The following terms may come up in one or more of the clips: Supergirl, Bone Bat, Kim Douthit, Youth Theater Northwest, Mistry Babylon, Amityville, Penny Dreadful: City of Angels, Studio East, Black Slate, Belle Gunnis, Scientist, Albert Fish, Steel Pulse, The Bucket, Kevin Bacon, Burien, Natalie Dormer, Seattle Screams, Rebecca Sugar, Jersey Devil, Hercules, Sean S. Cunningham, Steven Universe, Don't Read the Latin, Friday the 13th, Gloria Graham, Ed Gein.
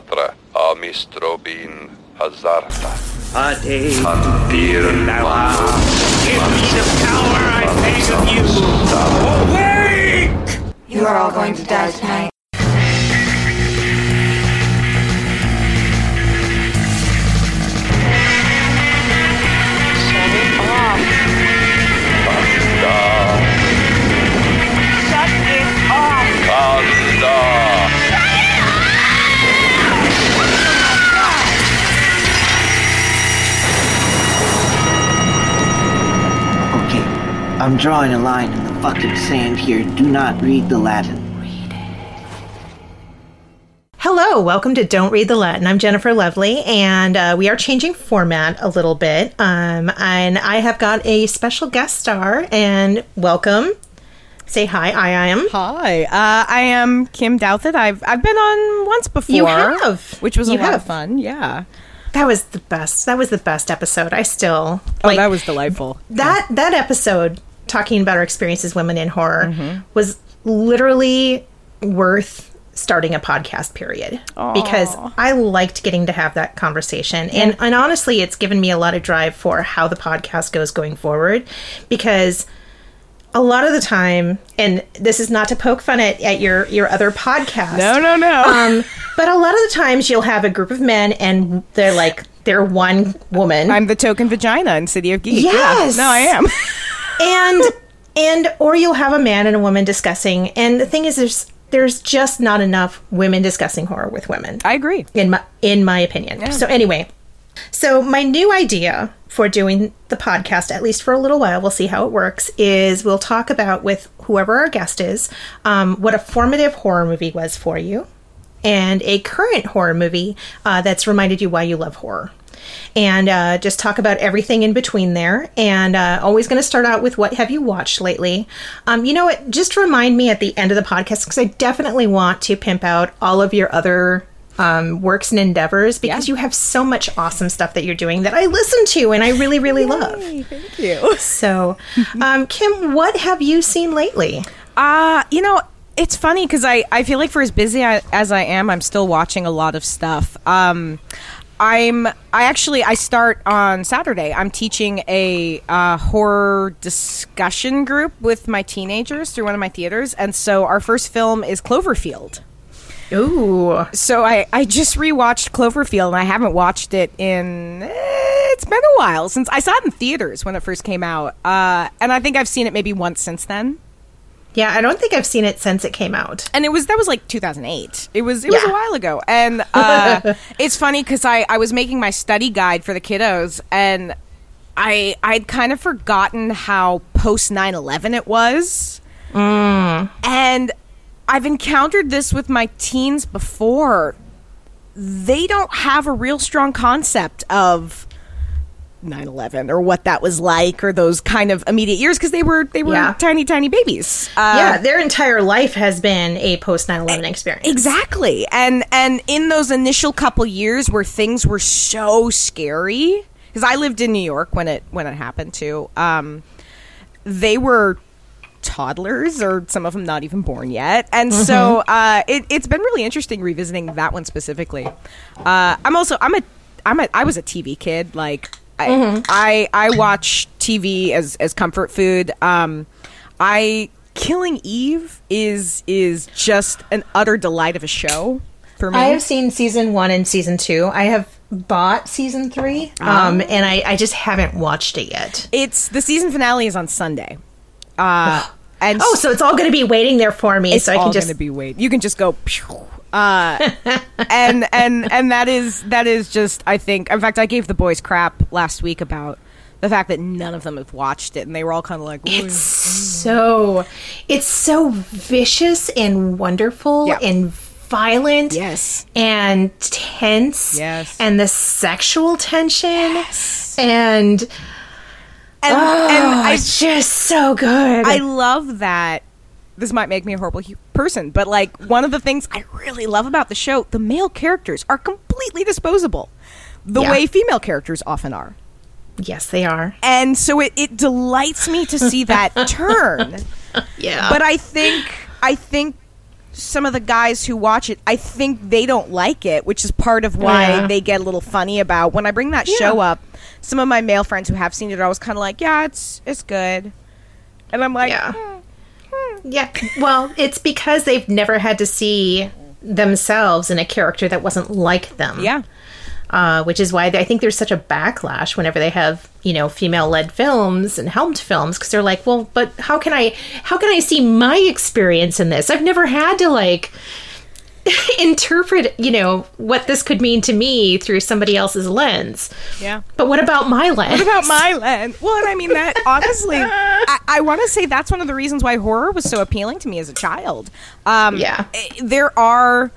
Adra, Amistrobin, Hazarta. Ade, Andir, Lawa, give me the power I beg of you! Awake! You are all going to die tonight. I'm drawing a line in the fucking sand here. Do not read the Latin. Read it. Hello, welcome to Don't Read the Latin. I'm Jennifer Lovely, and we are changing format a little bit. And I have got a special guest star, and welcome. Say hi, I am. Hi, I am Kim Douthit. I've been on once before. You have. Which was a lot of fun, yeah. That was the best. That was the best episode. I still... Oh, that was delightful. That episode... talking about our experiences women in horror was literally worth starting a podcast, period. Aww. Because I liked getting to have that conversation. Yeah. And honestly, it's given me a lot of drive for how the podcast goes going forward, because a lot of the time, and this is not to poke fun at your other podcast. No. But a lot of the times you'll have a group of men and they're like, they're one woman. I'm the token vagina in City of Geek. Yes. Yeah. No, I am. And or you'll have a man and a woman discussing, and the thing is, there's just not enough women discussing horror with women. I agree, in my opinion. Yeah. So anyway, so my new idea for doing the podcast, at least for a little while, we'll see how it works, is we'll talk about with whoever our guest is, what a formative horror movie was for you, and a current horror movie that's reminded you why you love horror. And just talk about everything in between there. And always going to start out with what have you watched lately? You know what? Just remind me at the end of the podcast, because I definitely want to pimp out all of your other works and endeavors, because you have so much awesome stuff that you're doing that I listen to and I really, really love. Thank you. So, Kim, what have you seen lately? You know, it's funny because I feel like for as busy as I am, I'm still watching a lot of stuff. I start on Saturday. I'm teaching a horror discussion group with my teenagers through one of my theaters. And so our first film is Cloverfield. Ooh. So I just rewatched Cloverfield, and I haven't watched it in... it's been a while since I saw it in theaters when it first came out. And I think I've seen it maybe once since then. Yeah, I don't think I've seen it since it came out. And that was like 2008. It was a while ago. And it's funny because I was making my study guide for the kiddos, and I'd kind of forgotten how post 9/11 it was. Mm. And I've encountered this with my teens before. They don't have a real strong concept of 9/11 or what that was like, or those kind of immediate years, because they were tiny babies. Their entire life has been a post 9/11 experience. Exactly. And in those initial couple years where things were so scary, because I lived in New York when it happened too, they were toddlers, or some of them not even born yet. And so it's been really interesting revisiting that one specifically. I was a TV kid. Like, I watch TV as comfort food. Killing Eve is just an utter delight of a show for me. I have seen season 1 and season 2. I have bought season 3, and I just haven't watched it yet. It's the season finale is on Sunday. And so it's all going to be waiting there for me. So I can just going to be wait. You can just go. Pew. And that is just, I think, in fact, I gave the boys crap last week about the fact that none of them have watched it, and they were all kind of like, it's so vicious and wonderful and violent, and tense, and the sexual tension, and it's just so good. I love that. This might make me a horrible person, but like, one of the things I really love about the show, the male characters are completely disposable the way female characters often are. Yes, they are. And so it delights me to see that turn. Yeah. But I think some of the guys who watch it, I think they don't like it, which is part of why they get a little funny about. When I bring that show up, some of my male friends who have seen it are always kind of like, yeah, it's good. And I'm like, yeah, well, it's because they've never had to see themselves in a character that wasn't like them. Yeah. Which is why I think there's such a backlash whenever they have, you know, female-led films and helmed films, because they're like, well, but how can I see my experience in this? I've never had to, like, interpret, you know, what this could mean to me through somebody else's lens. Yeah. But what about my lens? Well, and I mean that, honestly, I want to say that's one of the reasons why horror was so appealing to me as a child. There are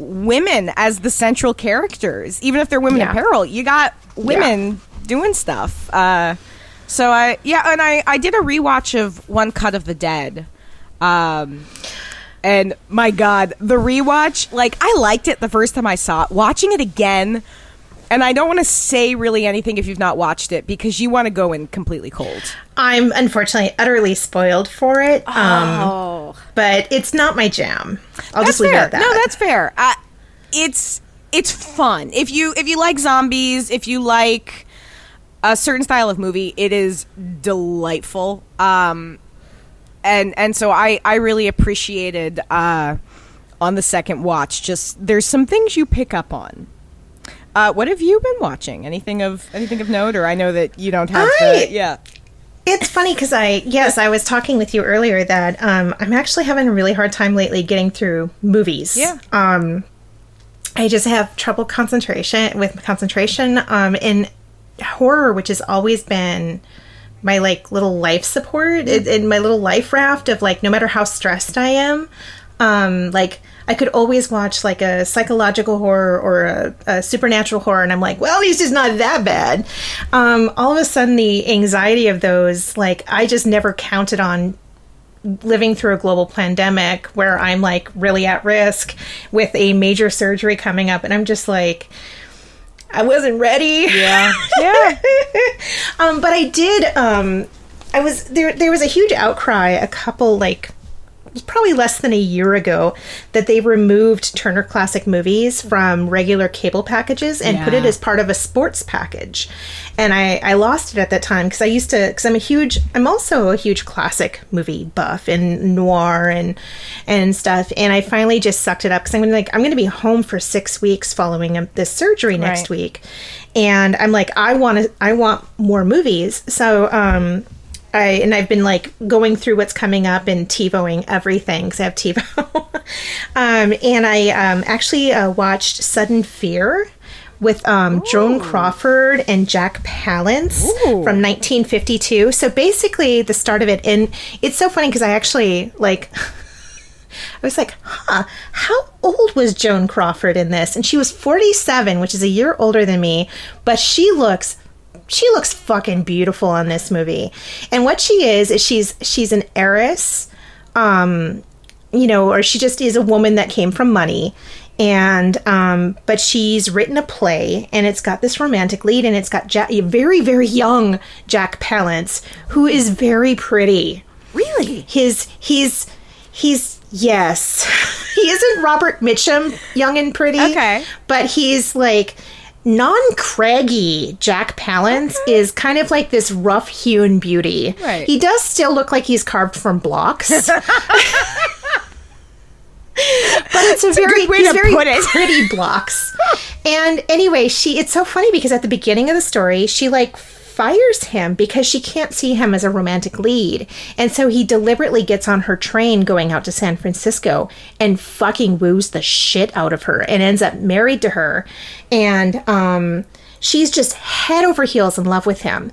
women as the central characters, even if they're women in peril. You got women doing stuff. So I did a rewatch of One Cut of the Dead. And my God, the rewatch, like, I liked it the first time I saw it. Watching it again, and I don't want to say really anything if you've not watched it, because you want to go in completely cold. I'm unfortunately utterly spoiled for it. But it's not my jam. I'll just leave it at that. No, that's fair. It's fun. If you like zombies, if you like a certain style of movie, it is delightful. And so I really appreciated on the second watch, just there's some things you pick up on. What have you been watching? Anything of note? Or I know that you don't have It's funny because I was talking with you earlier that I'm actually having a really hard time lately getting through movies. Yeah. I just have trouble concentration in horror, which has always been my, like, little life support and my little life raft of, like, no matter how stressed I am, like, I could always watch, like, a psychological horror or a supernatural horror, and I'm like, well, at least it's not that bad. All of a sudden, the anxiety of those, like, I just never counted on living through a global pandemic where I'm, like, really at risk with a major surgery coming up, and I'm just like, I wasn't ready. Yeah. Yeah. But I did, I was, there was a huge outcry a couple, like, probably less than a year ago, that they removed Turner Classic Movies from regular cable packages and put it as part of a sports package. And I lost it at that time because I'm also a huge classic movie buff and noir and stuff. And I finally just sucked it up because I'm going to be home for 6 weeks following this surgery next week. And I'm like, I want more movies. So, and I've been, like, going through what's coming up and TiVoing everything because I have TiVo. And I actually watched Sudden Fear with Joan Crawford and Jack Palance from 1952. So basically the start of it. And it's so funny because I actually, like, I was like, how old was Joan Crawford in this? And she was 47, which is a year older than me, but she looks fucking beautiful on this movie. And what she is she's an heiress, you know, or she just is a woman that came from money. And, but she's written a play, and it's got this romantic lead, and it's got very, very young Jack Palance, who is very pretty. Really? He's yes. He isn't Robert Mitchum, young and pretty. Okay. But he's, like, non-craggy Jack Palance is kind of like this rough-hewn beauty. Right. He does still look like he's carved from blocks. But it's a very pretty blocks. And anyway, it's so funny because at the beginning of the story, she, like, fires him because she can't see him as a romantic lead. And so he deliberately gets on her train going out to San Francisco and fucking woos the shit out of her and ends up married to her. And she's just head over heels in love with him.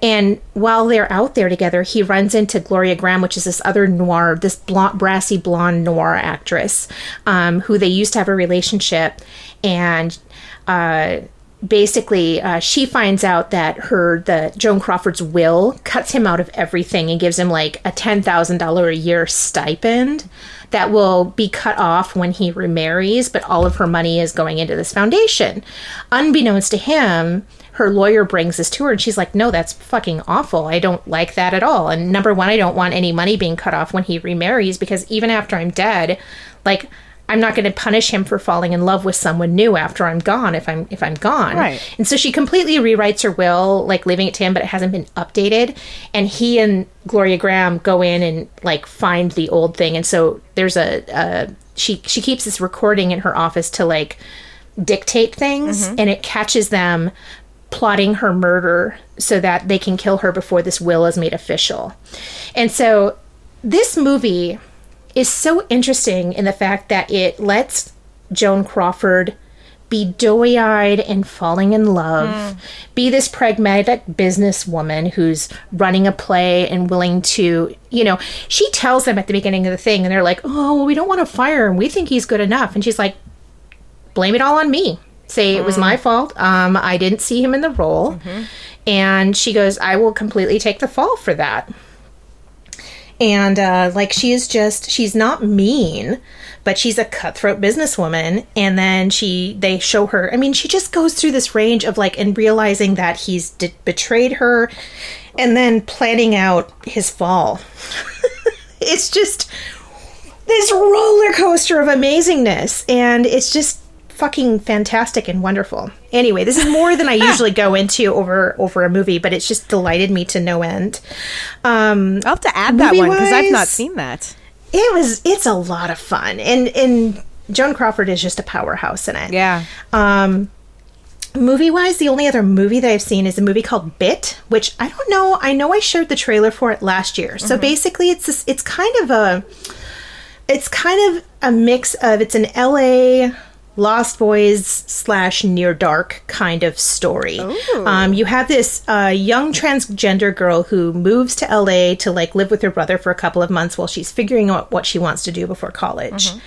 And while they're out there together, he runs into Gloria Graham, which is this other noir, this brassy blonde noir actress, who they used to have a relationship. And basically, she finds out that the Joan Crawford's will cuts him out of everything and gives him, like, a $10,000 a year stipend that will be cut off when he remarries, but all of her money is going into this foundation. Unbeknownst to him, her lawyer brings this to her, and she's like, no, that's fucking awful. I don't like that at all. And number one, I don't want any money being cut off when he remarries, because even after I'm dead, like, I'm not going to punish him for falling in love with someone new after I'm gone, if I'm gone. Right. And so she completely rewrites her will, like, leaving it to him, but it hasn't been updated. And he and Gloria Graham go in and, like, find the old thing. And so there's she keeps this recording in her office to, like, dictate things, mm-hmm. and it catches them plotting her murder so that they can kill her before this will is made official. And so this movie is so interesting in the fact that it lets Joan Crawford be doe-eyed and falling in love, be this pragmatic businesswoman who's running a play and willing to, you know, she tells them at the beginning of the thing, and they're like, oh, well, we don't want to fire him. We think he's good enough. And she's like, blame it all on me. Say it was my fault. I didn't see him in the role. Mm-hmm. And she goes, I will completely take the fall for that. And, like, she is just, she's not mean, but she's a cutthroat businesswoman. And then they show her, I mean, she just goes through this range of, like, and realizing that he's betrayed her and then planning out his fall. It's just this roller coaster of amazingness. And it's just fucking fantastic and wonderful. Anyway, this is more than I usually go into over a movie, but it's just delighted me to no end. I'll have to add that one because I've not seen that. It's a lot of fun, and Joan Crawford is just a powerhouse in it. Yeah. Movie wise, the only other movie that I've seen is a movie called Bit, which I don't know. I know I showed the trailer for it last year. So basically, it's kind of a mix of, it's an LA Lost Boys / Near Dark kind of story. You have this young transgender girl who moves to LA to, like, live with her brother for a couple of months while she's figuring out what she wants to do before college. Mm-hmm.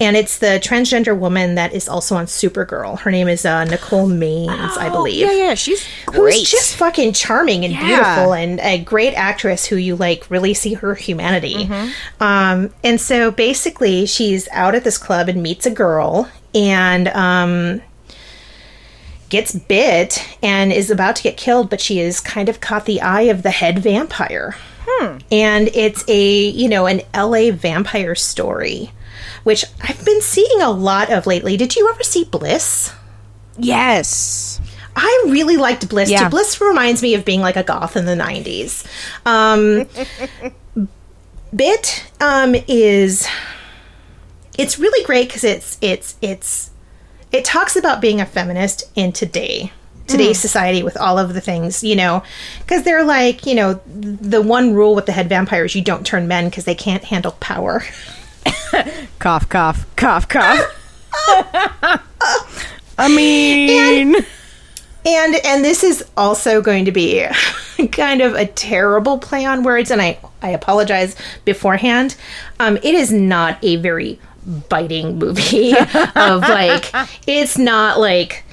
And it's the transgender woman that is also on Supergirl. Her name is Nicole Maines, I believe. Yeah, she's great. Who's just fucking charming and beautiful, and a great actress who you, like, really see her humanity. Mm-hmm. And so basically she's out at this club and meets a girl and gets bit and is about to get killed, but she has kind of caught the eye of the head vampire. And it's an LA vampire story, which I've been seeing a lot of lately. Did you ever see Bliss? Yes. I really liked Bliss, too. Bliss reminds me of being like a goth in the 90s. Bit is... It's really great because it talks about being a feminist in today's society with all of the things, you know, because they're like, you know, the one rule with the head vampire is you don't turn men because they can't handle power. Cough, cough, cough, cough. I mean... And this is also going to be kind of a terrible play on words, and I apologize beforehand. It is not a very biting movie of, like, it's not like,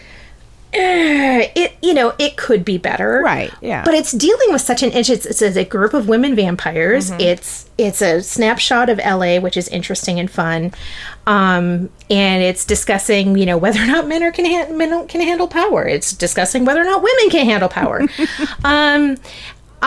it could be better. Right, yeah. But it's dealing with such an issue. It's a group of women vampires. Mm-hmm. It's a snapshot of LA, which is interesting and fun. And it's discussing, you know, whether or not men can handle power. It's discussing whether or not women can handle power.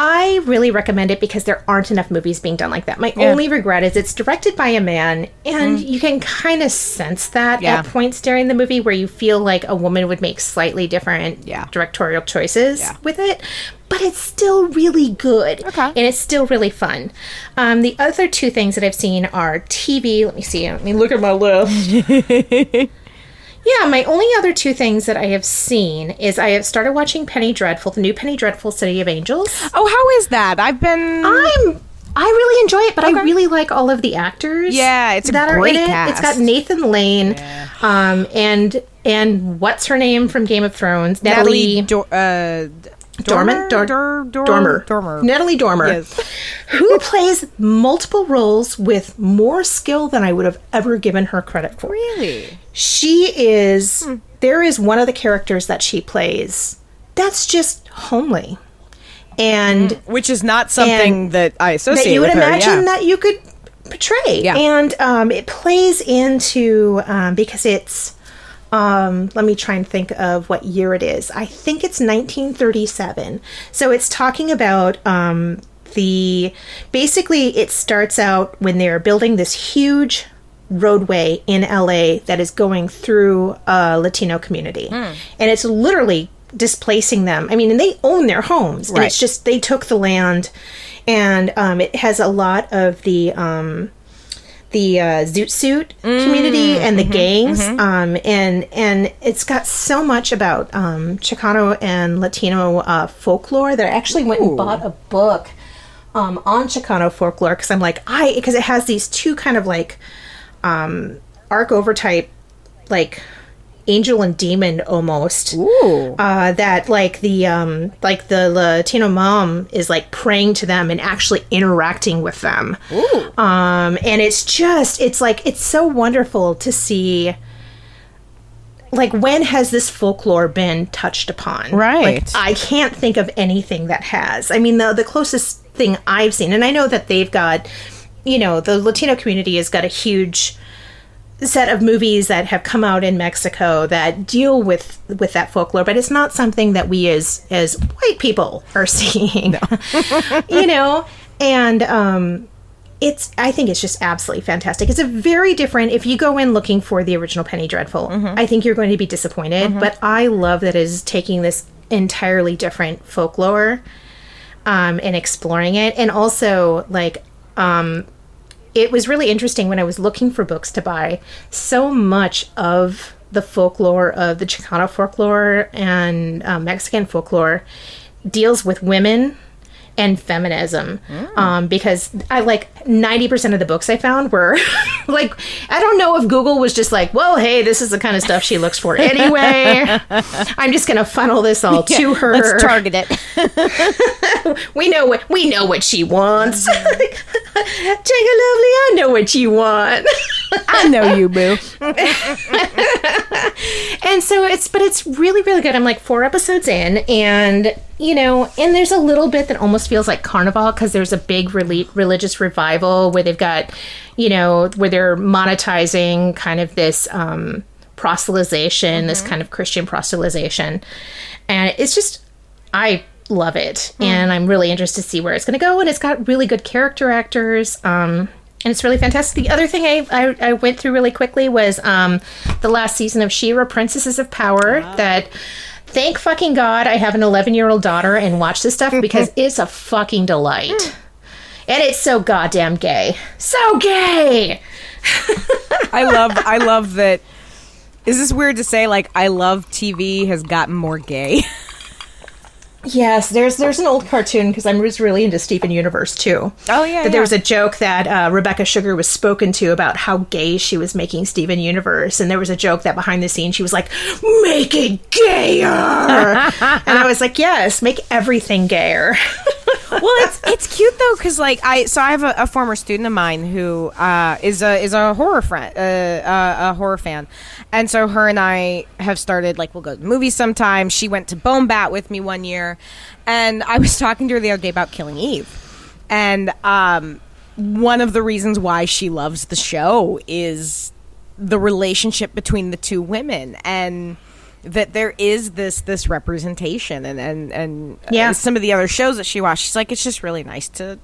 I really recommend it because there aren't enough movies being done like that. My only regret is it's directed by a man, and you can kind of sense that at points during the movie where you feel like a woman would make slightly different directorial choices with it. But it's still really good, and it's still really fun. The other two things that I've seen are TV. Let me see. Let me look at my list. My only other two things that I have seen is I have started watching Penny Dreadful, the new Penny Dreadful, City of Angels. Oh, how is that? I really enjoy it, but I really like all of the actors. Yeah, it's a great cast. It's got Nathan Lane, and what's her name from Game of Thrones? Dormer. Natalie Dormer, yes. Who plays multiple roles with more skill than I would have ever given her credit for. Really? She is... There is one of the characters that she plays that's just homely. And... Which is not something that I associate with her. That you would imagine that you could portray. Yeah. And it plays into, because it's, let me try and think of what year it is. I think it's 1937. So it's talking about basically it starts out when they're building this huge roadway in LA that is going through a Latino community. Mm. And it's literally displacing them. I mean, and they own their homes. Right. And it's just, they took the land. And it has a lot of the Zoot Suit community and the gangs. Mm-hmm. And it's got so much about Chicano and Latino folklore that I actually went and bought a book on Chicano folklore because I'm like, because it has these two kind of like arc overtype, like angel and demon almost. Ooh. That like the Latino mom is like praying to them and actually interacting with them. Ooh. And it's just, it's like, it's so wonderful to see, like, when has this folklore been touched upon? Right. Like, I can't think of anything that has. I mean, the closest thing I've seen, and I know that they've got, you know, the Latino community has got a huge set of movies that have come out in Mexico that deal with that folklore, but it's not something that we as white people are seeing. No. You know? And I think it's just absolutely fantastic. It's a very different, if you go in looking for the original Penny Dreadful, I think you're going to be disappointed, but I love that it is taking this entirely different folklore and exploring it. And also, like, it was really interesting when I was looking for books to buy. So much of the folklore, of the Chicano folklore and Mexican folklore, deals with women and feminism. Because I, like, 90% of the books I found were like, I don't know if Google was just like, well, hey, this is the kind of stuff she looks for anyway. I'm just going to funnel this all to her. Let's target it. we know what she wants. Jennifer Lovely, I know what you want. I know you, boo. And so it's really, really good. I'm like 4 episodes in, and, you know, and there's a little bit that almost feels like Carnival, because there's a big religious revival where they've got, you know, where they're monetizing kind of this proselytization, this kind of Christian proselytization. And it's just, I love it. And I'm really interested to see where it's going to go. And it's got really good character actors. And it's really fantastic. The other thing I went through really quickly was the last season of She-Ra, Princesses of Power. Wow. That, thank fucking God I have an 11-year-old daughter and watch this stuff, because it's a fucking delight. And it's so goddamn gay. So gay! I love that. Is this weird to say? Like, I love TV has gotten more gay. Yes, there's an old cartoon, because I was really into Steven Universe too. Oh yeah, there was a joke that Rebecca Sugar was spoken to about how gay she was making Steven Universe, and there was a joke that behind the scenes she was like, "Make it gayer," and I was like, "Yes, make everything gayer." Well, it's cute though, because like I have a former student of mine who is a horror friend, a horror fan, and so her and I have started, like, we'll go to the movies sometimes. She went to Bone Bat with me one year. And I was talking to her the other day about Killing Eve, and one of the reasons why she loves the show is the relationship between the two women, and that there is this representation, and yeah. Some of the other shows that she watched, she's like, it's just really nice to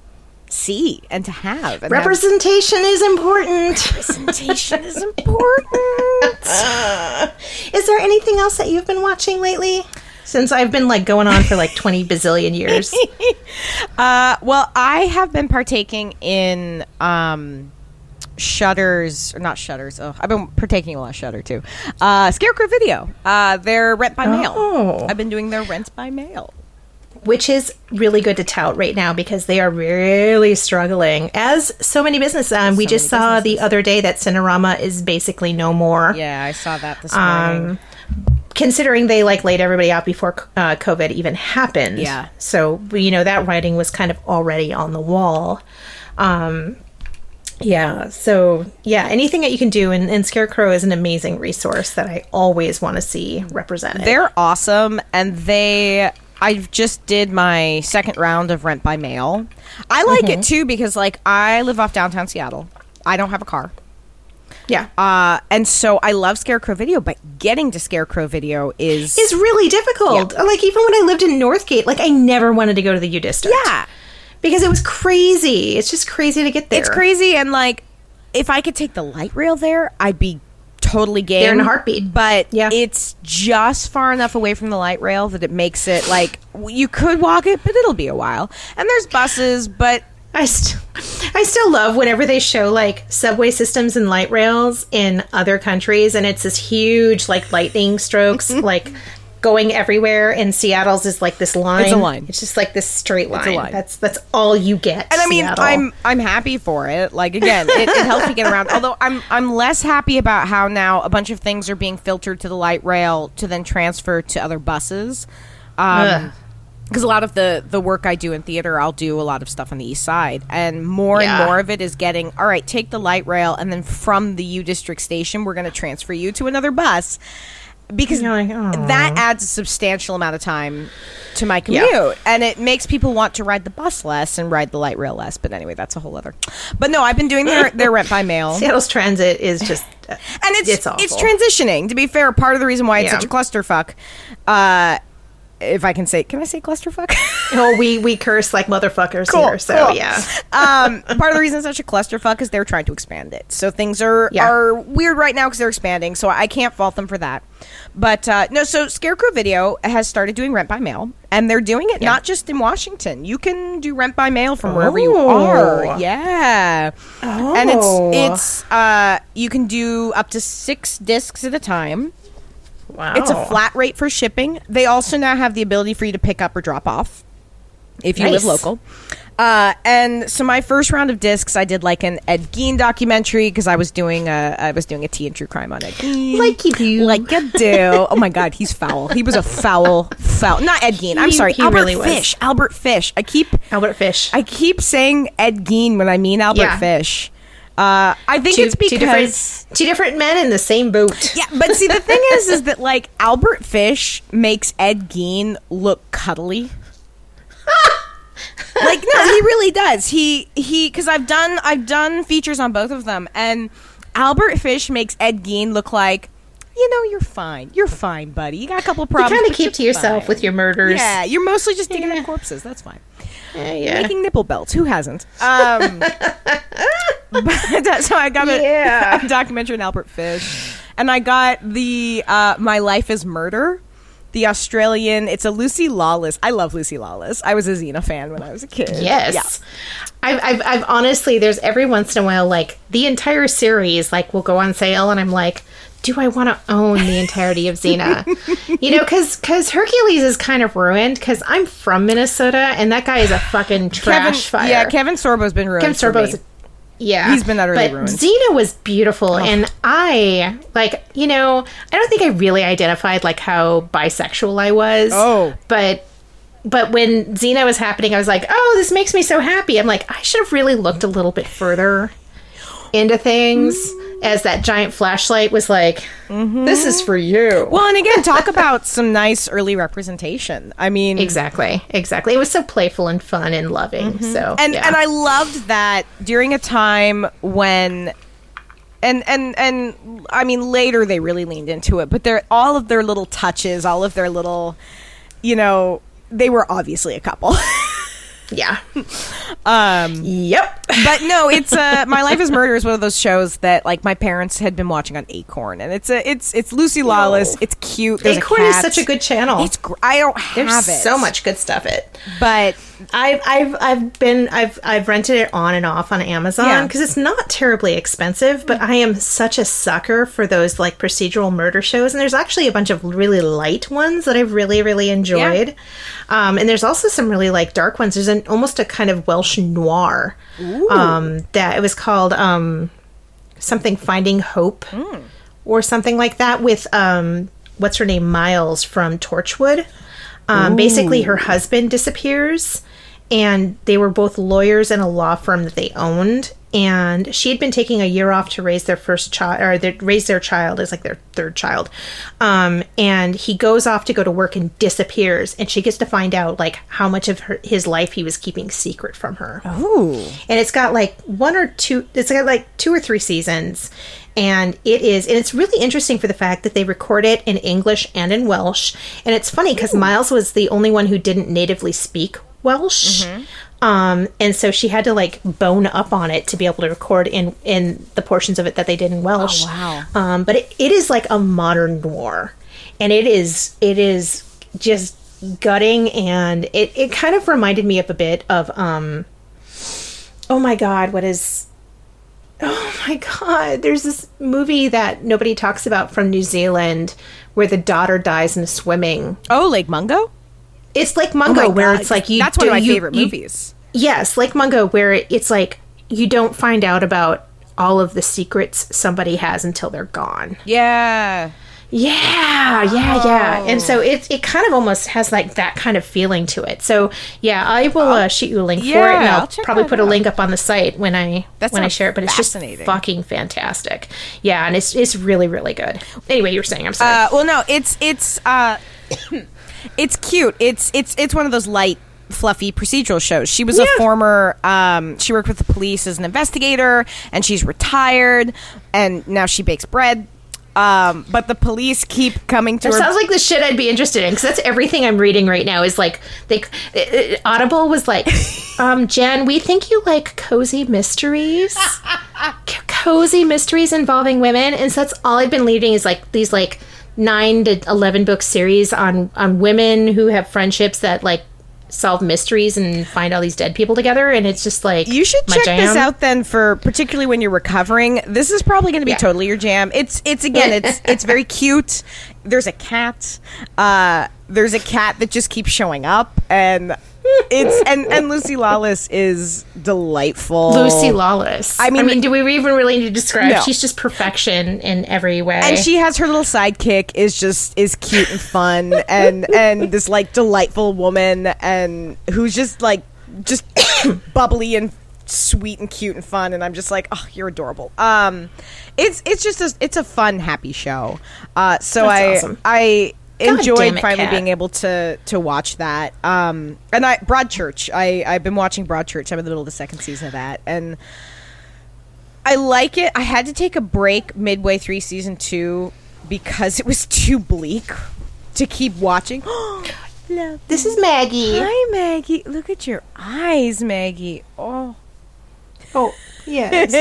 see and to have. And representation is important. Representation is important. Is there anything else that you've been watching lately? Since I've been, like, going on for, like, 20 bazillion years. Well, I have been partaking in I've been partaking in a lot of Shudder, too. Scarecrow Video. Their Rent by Mail. Oh. I've been doing their Rent by Mail. Which is really good to tout right now, because they are really struggling, as so many businesses. We just saw the other day that Cinerama is basically no more. Yeah, I saw that this morning. Considering they, like, laid everybody out before COVID even happened. Yeah. So, you know, that writing was kind of already on the wall. Yeah. So, yeah, anything that you can do. And Scarecrow is an amazing resource that I always want to see represented. They're awesome. And I just did my second round of Rent by Mail. I like it, too, because, like, I live off downtown Seattle. I don't have a car. Yeah. And so I love Scarecrow Video, but getting to Scarecrow Video is really difficult. Yeah. Like, even when I lived in Northgate, like, I never wanted to go to the U District. Yeah. Because it was crazy. It's just crazy to get there. It's crazy. And, like, if I could take the light rail there, I'd be totally game. There in a heartbeat. But it's just far enough away from the light rail that it makes it, like, you could walk it, but it'll be a while. And there's buses, but... I still love whenever they show, like, subway systems and light rails in other countries, and it's this huge, like, lightning strokes, like, going everywhere, and Seattle's is, like, this line. It's a line. It's just, like, this straight line. It's a line. That's all you get, and, I mean, Seattle. I'm happy for it. Like, again, it helps me get around, although I'm less happy about how now a bunch of things are being filtered to the light rail to then transfer to other buses. Because a lot of the work I do in theater, I'll do a lot of stuff on the east side. And more of it is getting, all right, take the light rail, and then from the U District station, we're going to transfer you to another bus. Because that adds a substantial amount of time to my commute. Yeah. And it makes people want to ride the bus less and ride the light rail less. But anyway, that's a whole other. But no, I've been doing their rent by mail. Seattle's transit is just... and it's awful. It's transitioning. To be fair, part of the reason why it's such a clusterfuck... if I can say, clusterfuck? Oh, we curse like motherfuckers here, so cool. Yeah. Part of the reason it's such a clusterfuck is they're trying to expand it. So things are weird right now because they're expanding, so I can't fault them for that. But so Scarecrow Video has started doing rent by mail, and they're doing it not just in Washington. You can do rent by mail from wherever you are. Yeah. Oh. And it's you can do up to 6 discs at a time. Wow. It's a flat rate for shipping. They also now have the ability for you to pick up or drop off if you live local. And so my first round of discs, I did like an Ed Gein documentary because I was doing a Tea and True Crime on Ed Gein. Like you do. Oh my God, he's foul. He was a foul. Not Ed Gein. I'm sorry. Albert Fish. I keep saying Ed Gein when I mean Albert Fish. I think it's because two different men in the same boat. Yeah, but see, the thing is that, like, Albert Fish makes Ed Gein look cuddly. Like, no, he really does. He because I've done features on both of them, and Albert Fish makes Ed Gein look like, you know, you're fine. You're fine, buddy. You got a couple of problems. You kind of keep to yourself with your murders. Yeah, you're mostly just digging up corpses. That's fine. Yeah. Making nipple belts. Who hasn't? So I got a documentary on Albert Fish. And I got the My Life is Murder, the Australian. It's a Lucy Lawless. I love Lucy Lawless. I was a Xena fan when I was a kid. Yes. Yeah. I've honestly, there's every once in a while, like, the entire series, like, will go on sale. And I'm like, do I want to own the entirety of Xena? You know, because Hercules is kind of ruined because I'm from Minnesota and that guy is a fucking trash fire. Yeah, Kevin Sorbo's been ruined. Kevin Sorbo's, he's been utterly ruined. But Xena was beautiful, and I, like, you know, I don't think I really identified, like, how bisexual I was. Oh, but when Xena was happening, I was like, oh, this makes me so happy. I'm like, I should have really looked a little bit further into things. As that giant flashlight was like, this is for you. Well, and again, talk about some nice early representation. I mean... Exactly. It was so playful and fun and loving. So, and I loved that during a time when... And I mean, later they really leaned into it. But all of their little touches, all of their little... You know, they were obviously a couple. Yeah. Yep. But no, it's My Life is Murder is one of those shows that, like, my parents had been watching on Acorn, and it's Lucy Lawless. It's cute. There's Acorn is such a good channel. It's There's so much good stuff. But I've rented it on and off on Amazon because it's not terribly expensive. But I am such a sucker for those, like, procedural murder shows, and there's actually a bunch of really light ones that I've really, really enjoyed. Yeah. And there's also some really, like, dark ones. There's almost a kind of Welsh noir that it was called something Finding Hope or something like that with what's her name, Miles from Torchwood. Basically, her husband disappears, and they were both lawyers in a law firm that they owned, and she had been taking a year off to raise their first child, or raise their child, is like their third child. And he goes off to go to work and disappears, and she gets to find out like how much of his life he was keeping secret from her. Oh. And it's got like two or three seasons, and it's really interesting for the fact that they record it in English and in Welsh. And it's funny because Miles was the only one who didn't natively speak Welsh. Mm-hmm. And so she had to like bone up on it to be able to record in the portions of it that they did in Welsh. Oh, wow. But it is like a modern noir, and it is just gutting, and it kind of reminded me of a bit of there's this movie that nobody talks about from New Zealand where the daughter dies in swimming. Oh, Lake Mungo? It's Lake Mungo, where it's like you. That's one of my favorite movies. Yes, Lake Mungo, where it's like you don't find out about all of the secrets somebody has until they're gone. Yeah. And so it kind of almost has like that kind of feeling to it. So yeah, I will shoot you a link for it, and I'll probably put a link up on the site when I share it. But it's just fucking fantastic. Yeah, and it's really, really good. Anyway, you were saying. I'm sorry. It's It's cute. It's one of those light, fluffy procedural shows. She was a former. She worked with the police as an investigator, and she's retired, and now she bakes bread. But the police keep coming to her. It sounds like the shit I'd be interested in, because that's everything I'm reading right now is like Audible was like, Jen, we think you like cozy mysteries involving women, and so that's all I've been reading is like these like 9 to 11 book series on women who have friendships that like solve mysteries and find all these dead people together, and it's just like you should check this out then, for particularly when you're recovering. This is probably going to be totally your jam. It's very cute. There's a cat. That just keeps showing up, and and Lucy Lawless is delightful. Lucy Lawless. I mean, do we even really need to describe? No. She's just perfection in every way. And she has her little sidekick is cute and fun, and this like delightful woman, and who's just bubbly and sweet and cute and fun, and I'm just like, oh, you're adorable. It's a fun, happy show. So I enjoyed finally being able to watch that. And Broadchurch. I've been watching Broadchurch. I'm in the middle of the second season of that. And I like it. I had to take a break midway through season 2 because it was too bleak to keep watching. This is Maggie. Hi, Maggie. Look at your eyes, Maggie. Oh, yes.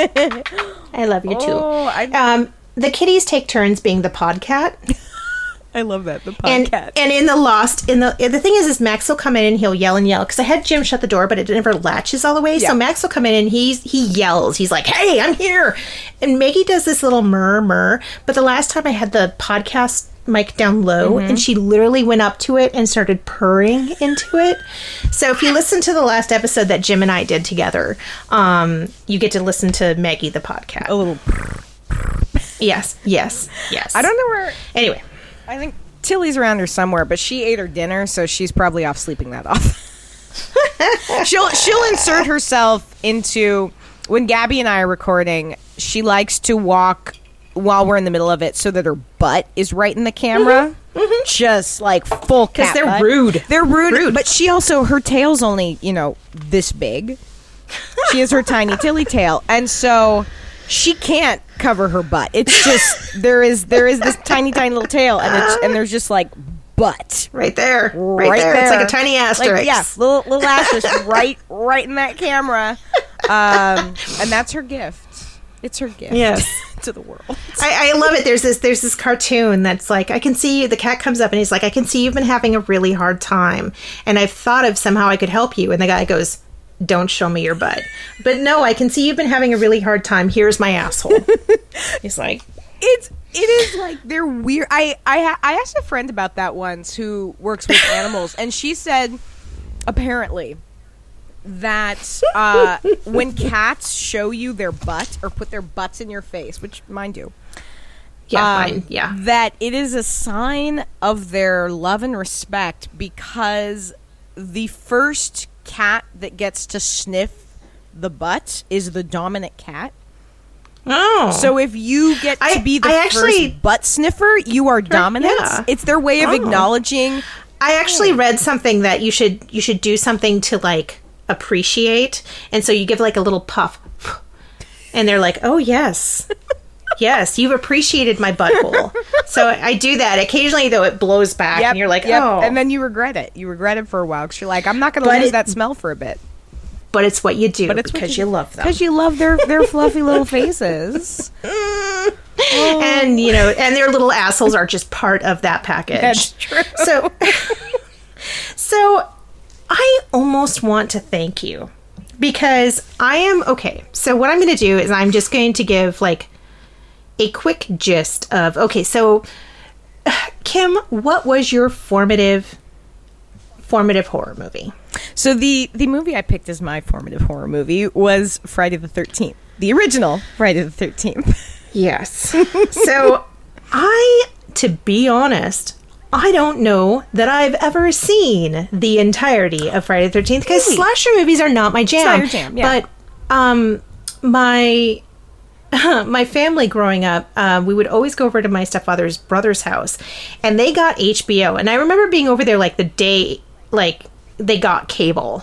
I love you, too. The kitties take turns being the podcat. I love that, the podcast. And in the Lost, the thing is Max will come in and he'll yell and yell, because I had Jim shut the door, but it never latches all the way. Yeah. So Max will come in and he yells. He's like, "Hey, I'm here!" And Maggie does this little murmur. But the last time I had the podcast mic down low, and she literally went up to it and started purring into it. So if you listen to the last episode that Jim and I did together, you get to listen to Maggie the podcast. A little. Yes. I don't know where. Anyway. I think Tilly's around her somewhere, but she ate her dinner, so she's probably off sleeping that off. She'll insert herself into, when Gabby and I are recording, she likes to walk while we're in the middle of it so that her butt is right in the camera. Mm-hmm. Just like full cat. Because they're rude. They're rude. But she also, her tail's only, this big. She has her tiny Tilly tail. And so she can't cover her butt. It's just there is this tiny little tail, and there's just like butt right there. It's like a tiny asterisk, little asterisk right in that camera, and that's her gift. It's her gift. Yes. To the world. I love it. There's this cartoon that's like, I can see you. The cat comes up and he's like, "I can see you've been having a really hard time, and I've thought of somehow I could help you." And the guy goes, "Don't show me your butt." "But no, I can see you've been having a really hard time. Here's my asshole." He's like, it is like they're weird. I asked a friend about that once who works with animals, and she said apparently that when cats show you their butt or put their butts in your face, which mine do, that it is a sign of their love and respect, because the first cat that gets to sniff the butt is the dominant cat. Oh. So if you get to be the first butt sniffer, you are dominant. Yeah. It's their way of acknowledging. I actually read something that you should do something to like appreciate. And so you give like a little puff and they're like, oh, yes. Yes, you've appreciated my butthole. So I do that. Occasionally, though, it blows back, and you're like, oh. And then you regret it. You regret it for a while because you're like, I'm not going to lose that smell for a bit. But it's what you do because you love them. Because you love their fluffy little faces. Oh. And, you know, and their little assholes are just part of that package. That's true. So I almost want to thank you because I am, okay, so what I'm going to do is I'm just going to give, like, a quick gist of, okay, so Kim, what was your formative horror movie? So the movie I picked as my formative horror movie was Friday the 13th, the original Friday the 13th. Yes. So to be honest, I don't know that I've ever seen the entirety of Friday the 13th because slasher movies are not my jam. It's not your jam, yeah. But my family growing up, we would always go over to my stepfather's brother's house, and they got HBO. And I remember being over there like the day, like they got cable,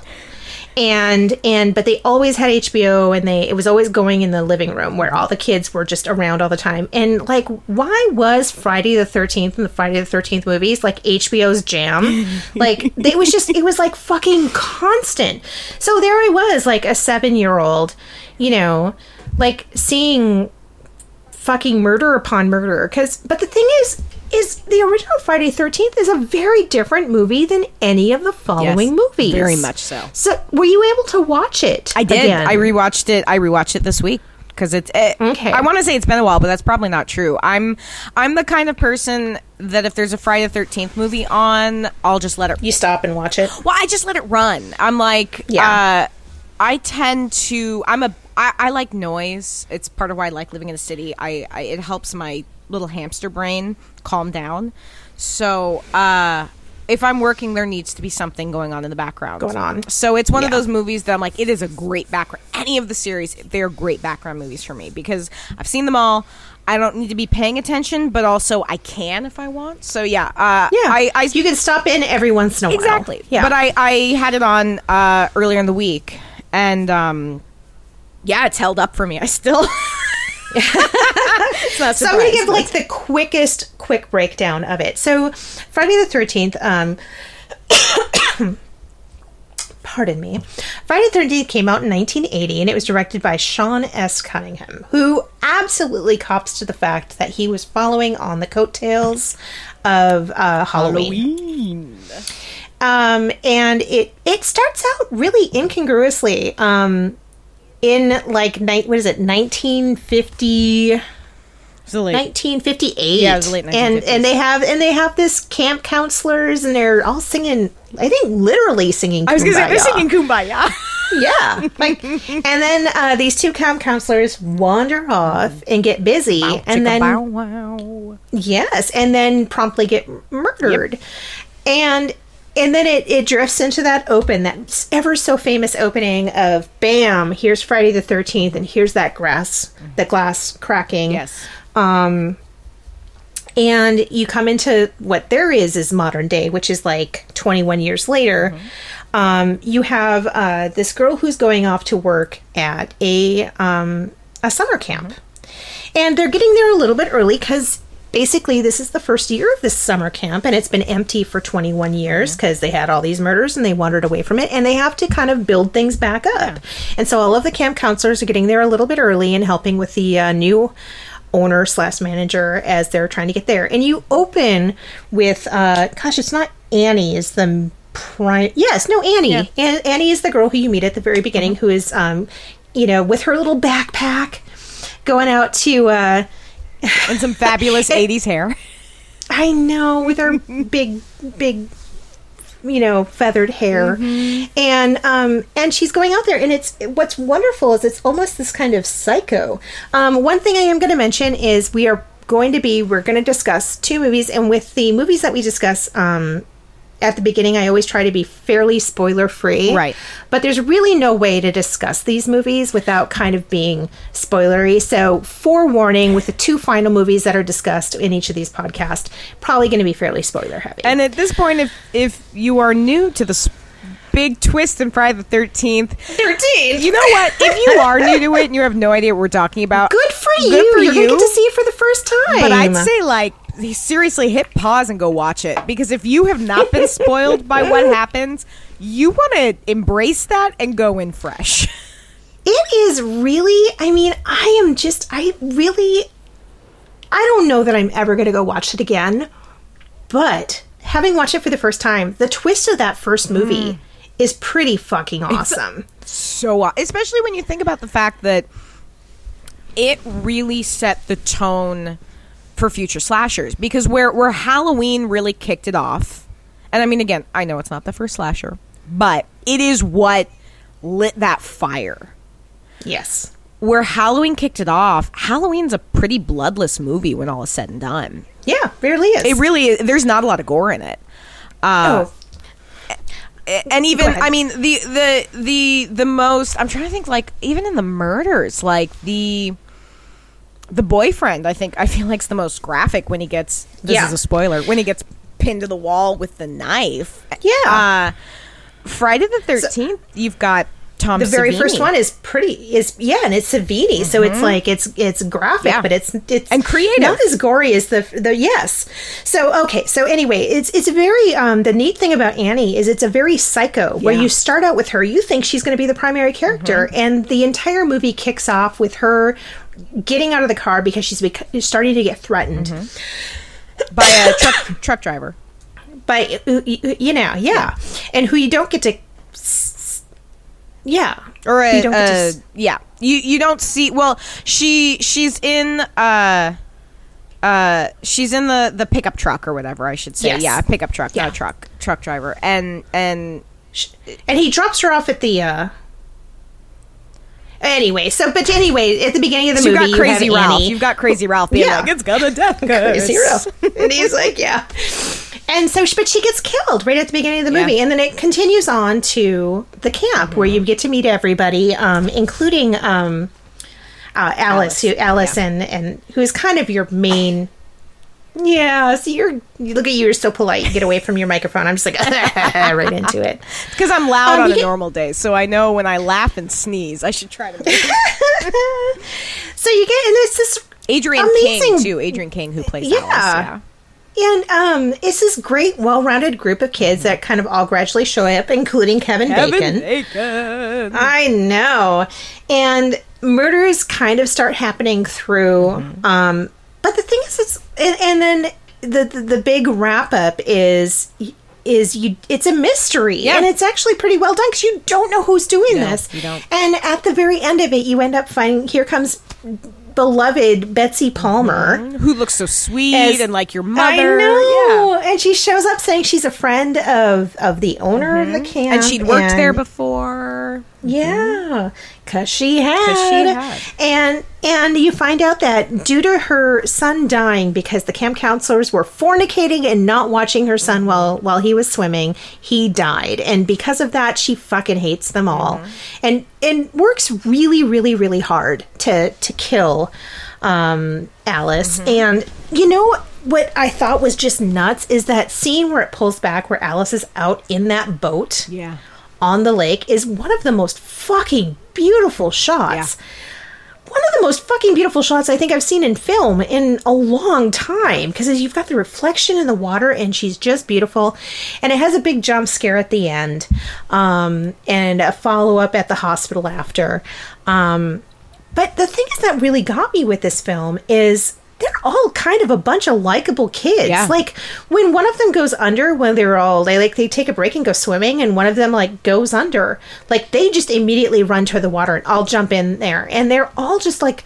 but they always had HBO, and it was always going in the living room where all the kids were just around all the time. And like, why was Friday the 13th and the Friday the 13th movies like HBO's jam? Like it was like fucking constant. So there I was, like a 7-year-old, you know. Like, seeing fucking murder upon murder. But the thing is the original Friday the 13th is a very different movie than any of the following movies. Very much so. So, were you able to watch it? I did. Again? I rewatched it this week. Because okay. I want to say it's been a while, but that's probably not true. I'm the kind of person that if there's a Friday the 13th movie on, I'll just let it... You stop and watch it? Well, I just let it run. I'm like... Yeah. I tend to... I like noise. It's part of why I like living in the city. It helps my little hamster brain calm down. So if I'm working, there needs to be something going on in the background. So it's one of those movies that I'm like, it is a great background. Any of the series, they're great background movies for me because I've seen them all. I don't need to be paying attention, but also I can if I want. So you can stop in every once in a while. Exactly. Yeah. But I had it on earlier in the week, and. It's held up for me. I still... So I'm going to give like the quick breakdown of it. So Friday the 13th... pardon me. Friday the 13th came out in 1980, and it was directed by Sean S. Cunningham, who absolutely cops to the fact that he was following on the coattails of Halloween. And it starts out really incongruously. In like 1950, 1958. Yeah, it was late 1950s. And they have this camp counselors, and they're all singing. I think literally singing. I was going to say they're singing Kumbaya. Yeah, like, and then these two camp counselors wander off and get busy, bow, and then bow, wow. Yes, and then promptly get murdered, And then it drifts into that ever so famous opening of, bam, here's Friday the 13th, and here's that glass cracking. Yes. And you come into what there is modern day, which is like 21 years later. Mm-hmm. You have this girl who's going off to work at a summer camp. Mm-hmm. And they're getting there a little bit early because... Basically, this is the first year of this summer camp, and it's been empty for 21 years because they had all these murders and they wandered away from it, and they have to kind of build things back up. Yeah. And so all of the camp counselors are getting there a little bit early and helping with the new owner / manager as they're trying to get there. And you open with, it's not Annie is the prime. Yes, no, Annie. Yeah. Annie is the girl who you meet at the very beginning who is, you know, with her little backpack going out to... and some fabulous 80s hair. I know, with her big, you know, feathered hair. Mm-hmm. And she's going out there, and it's what's wonderful is it's almost this kind of psycho. One thing I am going to mention is we're going to discuss two movies, and with the movies that we discuss at the beginning, I always try to be fairly spoiler-free. Right. But there's really no way to discuss these movies without kind of being spoilery. So, forewarning with the two final movies that are discussed in each of these podcasts, probably going to be fairly spoiler-heavy. And at this point, if you are new to the big twist in Friday the 13th... You know what? If you are new to it and you have no idea what we're talking about... Good for you. You're going to get to see it for the first time. But I'd say, like... seriously hit pause and go watch it, because if you have not been spoiled by what happens, you want to embrace that and go in fresh. It is really, I mean, I don't know that I'm ever going to go watch it again, but having watched it for the first time, the twist of that first movie is pretty fucking awesome. It's so awesome. Especially when you think about the fact that it really set the tone for future slashers, because where Halloween really kicked it off, and I mean, again, I know it's not the first slasher, but it is what lit that fire. Yes. Where Halloween kicked it off, Halloween's a pretty bloodless movie when all is said and done. Yeah, really is. It really is. There's not a lot of gore in it. And even, I mean, the most, I'm trying to think, like, even in the murders, like the boyfriend, I feel like is the most graphic when he gets... This is a spoiler. When he gets pinned to the wall with the knife. Yeah. Friday the 13th, so, you've got Tom Savini. The very first one is pretty... and it's Savini. Mm-hmm. So it's like, it's graphic, but it's... And creative. Not as gory as the... Yes. So, okay. So anyway, it's very... the neat thing about Annie is it's a very Psycho, where you start out with her. You think she's going to be the primary character. Mm-hmm. And the entire movie kicks off with her... getting out of the car because she's starting to get threatened by a truck driver. By, and who you don't get to, or a, you don't get to, you don't see. Well, she's in the pickup truck or whatever I should say. Yes. Yeah, pickup truck, not truck driver, and he drops her off at the. Anyway, at the beginning of the movie, you've got Crazy Ralph being like, it's gonna death curse. Crazy Ralph. And he's like, And so, but she gets killed right at the beginning of the movie. And then it continues on to the camp where you get to meet everybody, including Alice and who is kind of your main... Yeah, so you're so polite. Get away from your microphone. I'm just like right into it because I'm loud on a normal day, so I know when I laugh and sneeze, I should try to. Make it. So you get, and it's this Adrian King who plays Alice. Yeah, and it's this great, well-rounded group of kids that kind of all gradually show up, including Kevin Bacon. I know, and murders kind of start happening through. But the thing is, then the big wrap up is it's a mystery, and it's actually pretty well done because you don't know who's doing this. You don't. And at the very end of it, you end up finding here comes beloved Betsy Palmer, who looks so sweet and like your mother. I know, and she shows up saying she's a friend of the owner of the camp, and she'd worked there before. Yeah, because she had. And you find out that due to her son dying, because the camp counselors were fornicating and not watching her son while he was swimming, he died. And because of that, she fucking hates them all. And works really, really, really hard to kill Alice. And you know what I thought was just nuts is that scene where it pulls back where Alice is out in that boat on the lake is one of the most fucking beautiful shots. Yeah. One of the most fucking beautiful shots I think I've seen in film in a long time, because you've got the reflection in the water and she's just beautiful, and it has a big jump scare at the end, and a follow-up at the hospital after. But the thing is that really got me with this film is they're all kind of a bunch of likable kids. Yeah. Like when one of them goes under, when they're all they take a break and go swimming, and one of them like goes under, like they just immediately run to the water and all jump in there, and they're all just like,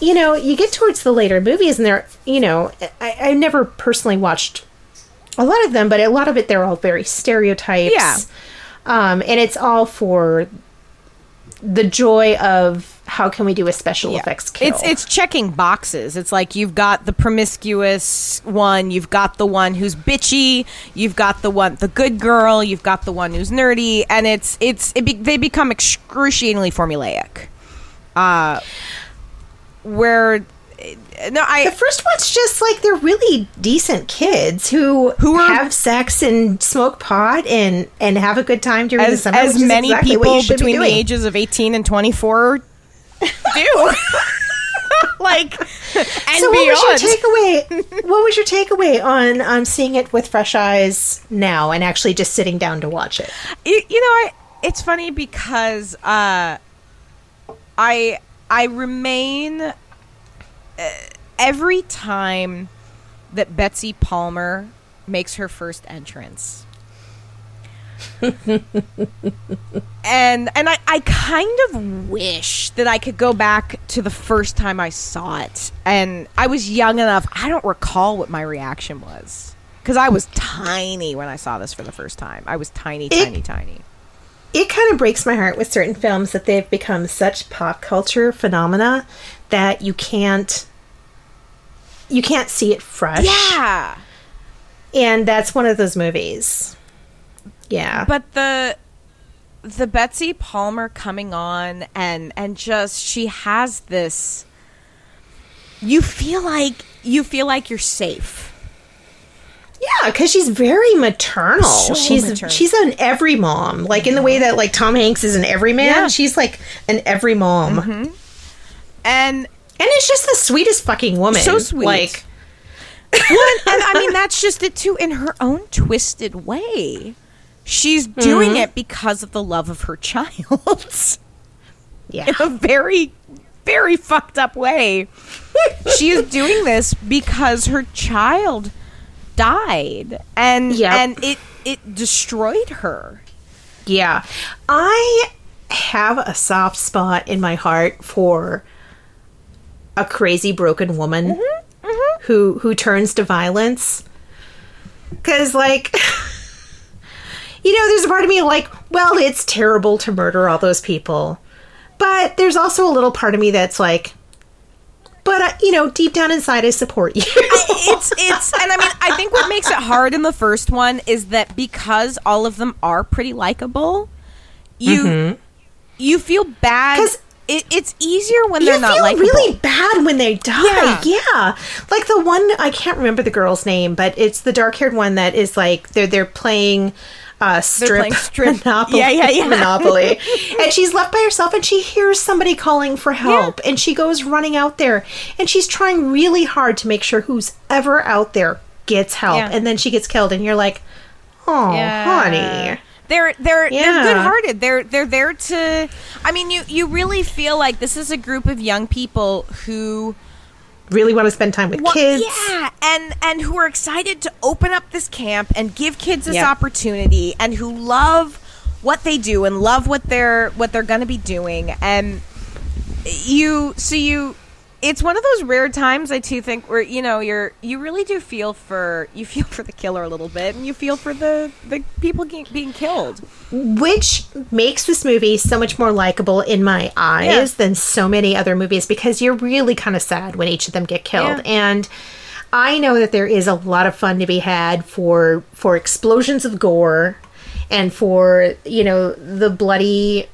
you know, you get towards the later movies and they're, you know, I never personally watched a lot of them, but a lot of it they're all very stereotypes. And it's all for the joy of how can we do a special effects kill. It's checking boxes. It's like you've got the promiscuous one, you've got the one who's bitchy, you've got the one, the good girl, you've got the one who's nerdy, and they become excruciatingly formulaic. The first one's just like they're really decent kids who have sex and smoke pot and have a good time during the summer. As many exactly people between the ages of 18 and 24 do. Like, and so what was your takeaway? What was your takeaway on seeing it with fresh eyes now and actually just sitting down to watch it? It's funny because I remain. Every time that Betsy Palmer makes her first entrance, and I kind of wish that I could go back to the first time I saw it, and I was young enough. I don't recall what my reaction was because I was tiny when I saw this for the first time. I was tiny. It kind of breaks my heart with certain films that they've become such pop culture phenomena that you can't see it fresh. Yeah. And that's one of those movies. Yeah. But the Betsy Palmer coming on and just she has this, you feel like you're safe. Yeah, because she's very maternal. So maternal. She's an every mom. Like, in the way that, like, Tom Hanks is an every man, she's, like, an every mom. Mm-hmm. And it's just the sweetest fucking woman. So sweet. Like, well, and I mean, that's just it, too. In her own twisted way, she's doing it because of the love of her child. Yeah. In a very, very fucked up way. She is doing this because her child died and it destroyed her. Yeah. I have a soft spot in my heart for a crazy broken woman who turns to violence. 'Cause like there's a part of me like, well, it's terrible to murder all those people. But there's also a little part of me that's like, but, deep down inside, I support you. And I mean, I think what makes it hard in the first one is that because all of them are pretty likable, you feel bad. 'Cause it's easier when they're not likable. You feel really bad when they die. Yeah. Like the one, I can't remember the girl's name, but it's the dark-haired one that is like, they're playing... strip Monopoly. Yeah. Monopoly. And she's left by herself and she hears somebody calling for help and she goes running out there and she's trying really hard to make sure who's ever out there gets help and then she gets killed and you're like, oh, honey. They're good-hearted. They're there to... I mean, you really feel like this is a group of young people who... really want to spend time with kids. Yeah, and who are excited to open up this camp and give kids this opportunity and who love what they do and love what they're going to be doing. And it's one of those rare times I do think where you really do feel for the killer a little bit and you feel for the people being killed, which makes this movie so much more likable in my eyes than so many other movies because you're really kind of sad when each of them get killed. And I know that there is a lot of fun to be had for explosions of gore and for the bloody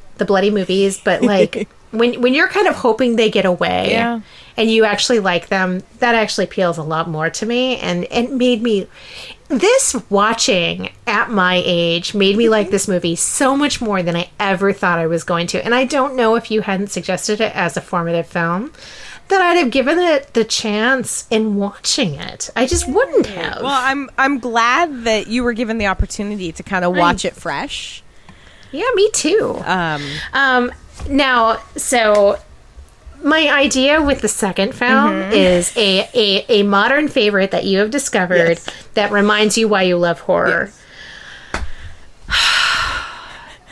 movies, but like. When you're kind of hoping they get away and you actually like them, that actually appeals a lot more to me. And it made me... this watching at my age made me like this movie so much more than I ever thought I was going to. And I don't know if you hadn't suggested it as a formative film that I'd have given it the chance in watching it. I just wouldn't have. Well, I'm glad that you were given the opportunity to kind of watch it fresh. Yeah, me too. Now, so my idea with the second film is a modern favorite that you have discovered that reminds you why you love horror. Yes.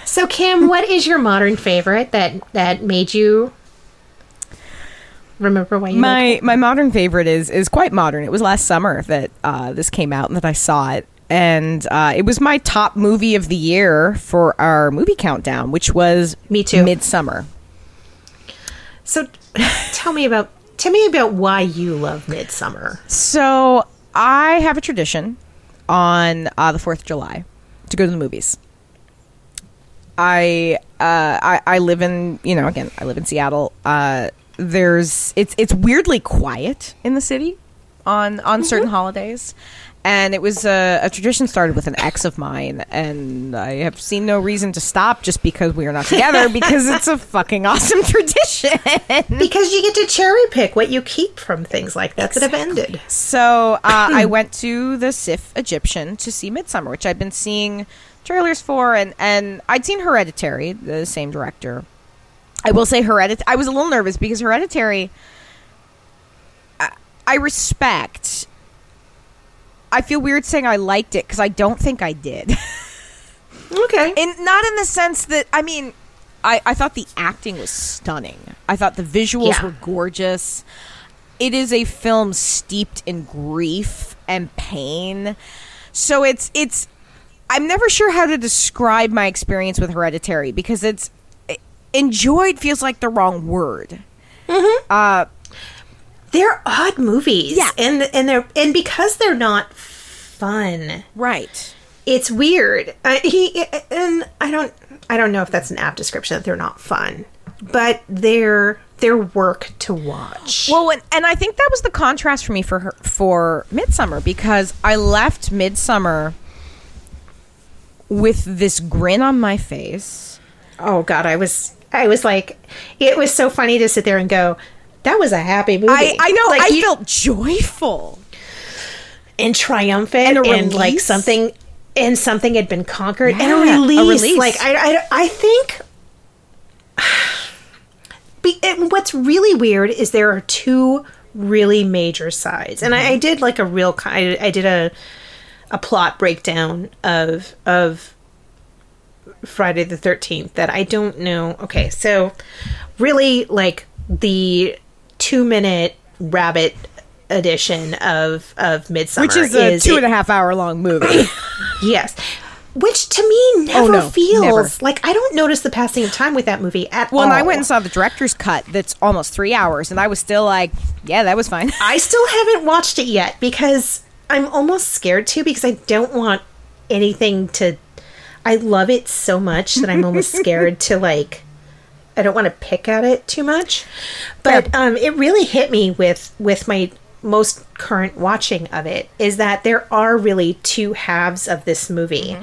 So, Kim, what is your modern favorite that made you remember why you love horror? My modern favorite is quite modern. It was last summer that this came out and that I saw it. And it was my top movie of the year for our movie countdown, which was Me Too. Midsommar. So tell me about why you love Midsommar. So I have a tradition on the 4th of July to go to the movies. I live in, you know, again, I live in Seattle. It's weirdly quiet in the city on certain holidays. And it was a tradition started with an ex of mine, and I have seen no reason to stop just because we are not together, because it's a fucking awesome tradition. Because you get to cherry pick what you keep from things like that exactly. that have ended. So I went to the SIFF Egyptian to see Midsommar, which I've been seeing trailers for, and I'd seen Hereditary, the same director. I will say I was a little nervous because Hereditary, I respect... I feel weird saying I liked it because I don't think I did. Okay. And not in the sense that, I mean, I thought the acting was stunning. I thought the visuals were gorgeous. It is a film steeped in grief and pain. So it's I'm never sure how to describe my experience with Hereditary because enjoyed feels like the wrong word. Mm-hmm. They're odd movies, yeah, and because they're not fun, right? It's weird. I don't know if that's an apt description that they're not fun, but they're work to watch. Well, and I think that was the contrast for me for Midsommar, because I left Midsommar with this grin on my face. Oh God, I was like, it was so funny to sit there and go, that was a happy movie. I know. Like, I felt joyful and triumphant, and like something had been conquered, and a release. Like I think. What's really weird is there are two really major sides, and I did like a real kind. I did a plot breakdown of Friday the 13th that I don't know. Okay, so really like the 2-minute rabbit edition of Midsommar, which is a 2.5 hour long movie. Yes, which to me never feels like, I don't notice the passing of time with that movie at all. Well, and I went and saw the director's cut that's almost 3 hours, and I was still like, yeah, that was fine. I still haven't watched it yet because I'm almost scared to, because I don't want anything to. I love it so much that I'm almost scared to, like, I don't want to pick at it too much, but it really hit me with my most current watching of it, is that there are really two halves of this movie,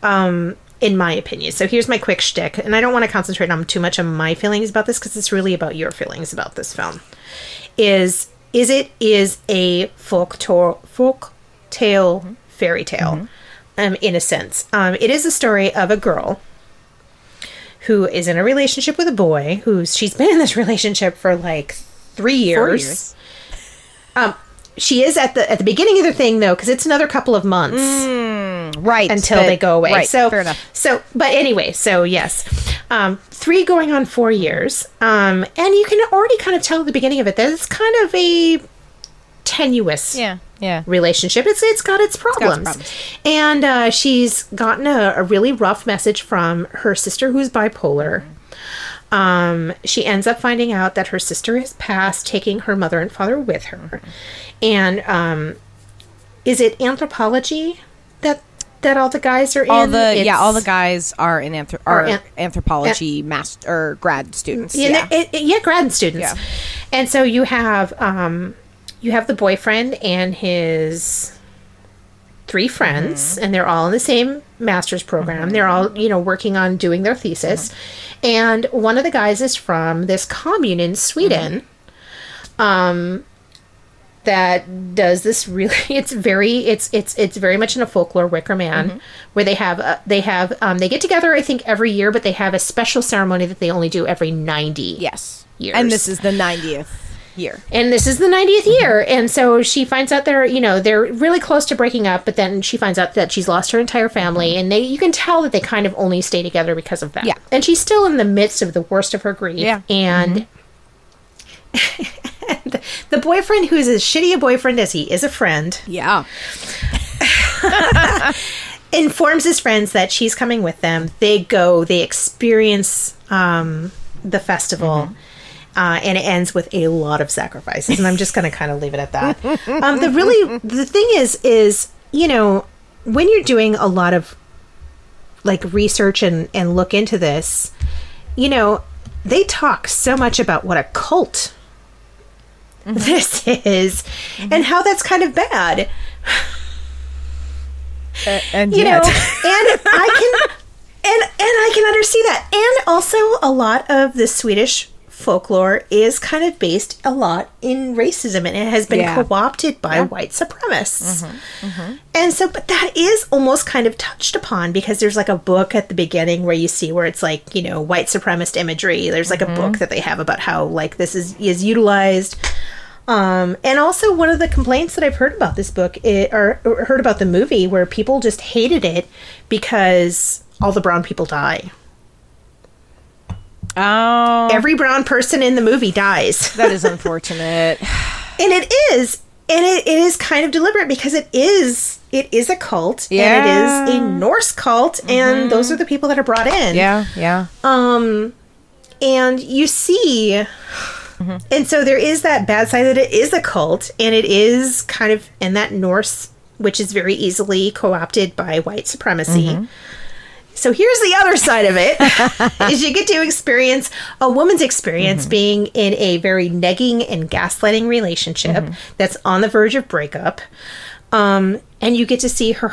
in my opinion. So here's my quick shtick, and I don't want to concentrate on too much on my feelings about this because it's really about your feelings about this film. Is it a folk tale fairy tale, in a sense. It is a story of a girl who is in a relationship with a boy she's been in this relationship for like 4 years. She is at the beginning of the thing, though, because it's another couple of months until they go away. Right, so fair enough. So, but anyway, so yes, 3 going on 4 years, and you can already kind of tell at the beginning of it that it's kind of a tenuous relationship. It's got its problems. And she's gotten a really rough message from her sister, who's bipolar. She ends up finding out that her sister has passed, taking her mother and father with her. And is it anthropology that all the guys are in? All the guys are in anthropology master grad students. Grad students. Yeah. And so you have the boyfriend and his 3 friends, and they're all in the same master's program. They're all, working on doing their thesis. And one of the guys is from this commune in Sweden that does this really. It's very much in a folklore Wicker Man, where they get together, I think, every year, but they have a special ceremony that they only do every 90 years. And this is the 90th. Year. And this is the 90th year. And so she finds out they're really close to breaking up, but then she finds out that she's lost her entire family, and you can tell that they kind of only stay together because of that. Yeah. And she's still in the midst of the worst of her grief. Yeah. And the boyfriend, who is as shitty a boyfriend as he is a friend. Yeah. informs his friends that she's coming with them. They go, they experience the festival, and it ends with a lot of sacrifices. And I'm just going to kind of leave it at that. The thing is, you know, when you're doing a lot of like research and look into this, you know, they talk so much about what a cult this is and how that's kind of bad. And you know, and I can understand that. And also a lot of the Swedish folklore is kind of based a lot in racism, and it has been co-opted by white supremacists. And so, but that is almost kind of touched upon, because there's like a book at the beginning where you see where it's like, you know, white supremacist imagery. There's like a book that they have about how like this is utilized. And also one of the complaints that I've heard about this book, or heard about the movie, where people just hated it because all the brown people die. Oh. Every brown person in the movie dies. That is unfortunate. And it is. And it is kind of deliberate, because it is a cult. Yeah. And it is a Norse cult. And those are the people that are brought in. Yeah, yeah. And you see... And so there is that bad side that it is a cult, and it is kind of, and that Norse, which is very easily co-opted by white supremacy. So here's the other side of it, is you get to experience a woman's experience being in a very negging and gaslighting relationship that's on the verge of breakup. And you get to see her...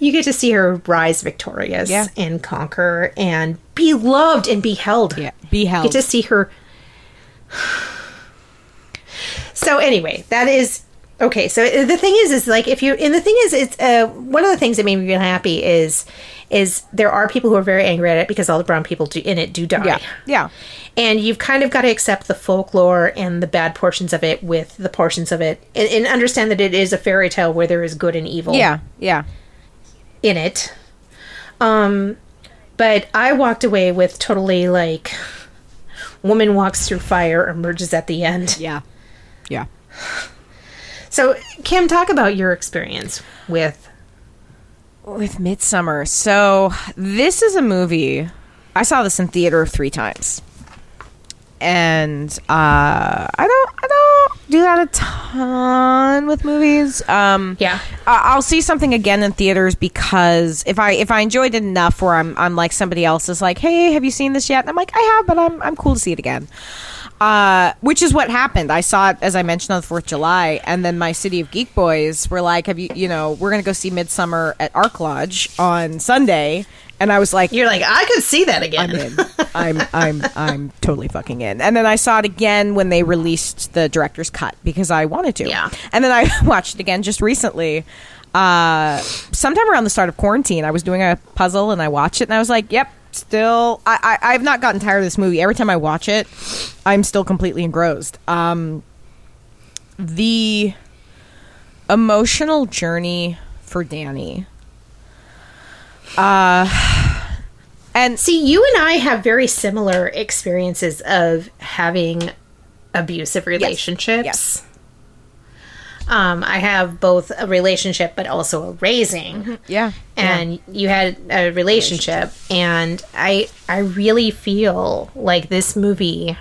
You get to see her rise victorious and conquer and be loved and beheld. Yeah, beheld. You get to see her... So anyway, that is okay. So the thing is like if you, and the thing is, it's one of the things that made me really happy is there are people who are very angry at it because all the brown people do die. Yeah, yeah. And you've kind of got to accept the folklore and the bad portions of it with the portions of it, and understand that it is a fairy tale where there is good and evil. Yeah, yeah. In it, but I walked away with totally like. Woman walks through fire, emerges at the end. Yeah. Yeah. So, Kim, talk about your experience with Midsommar. So, this is a movie. I saw this in theater 3 times. And I don't do that a ton with movies. I'll see something again in theaters, because if I enjoyed it enough where I'm like, somebody else is like, hey, have you seen this yet? And I'm like, I have, but I'm cool to see it again. Which is what happened. I saw it, as I mentioned, on the 4th of July. And then my City of Geek boys were like, we're going to go see Midsommar at Arc Lodge on Sunday. And I was like... You're like, I could see that again. I'm in. I'm totally fucking in. And then I saw it again when they released the director's cut, because I wanted to. Yeah. And then I watched it again just recently. Sometime around the start of quarantine, I was doing a puzzle and I watched it and I was like, yep. Still, I've not gotten tired of this movie. Every time I watch it, I'm still completely engrossed. The emotional journey for Danny. And see, you and I have very similar experiences of having abusive relationships. Yes. I have both a relationship, but also a raising. Yeah. And you had a relationship. And I really feel like this movie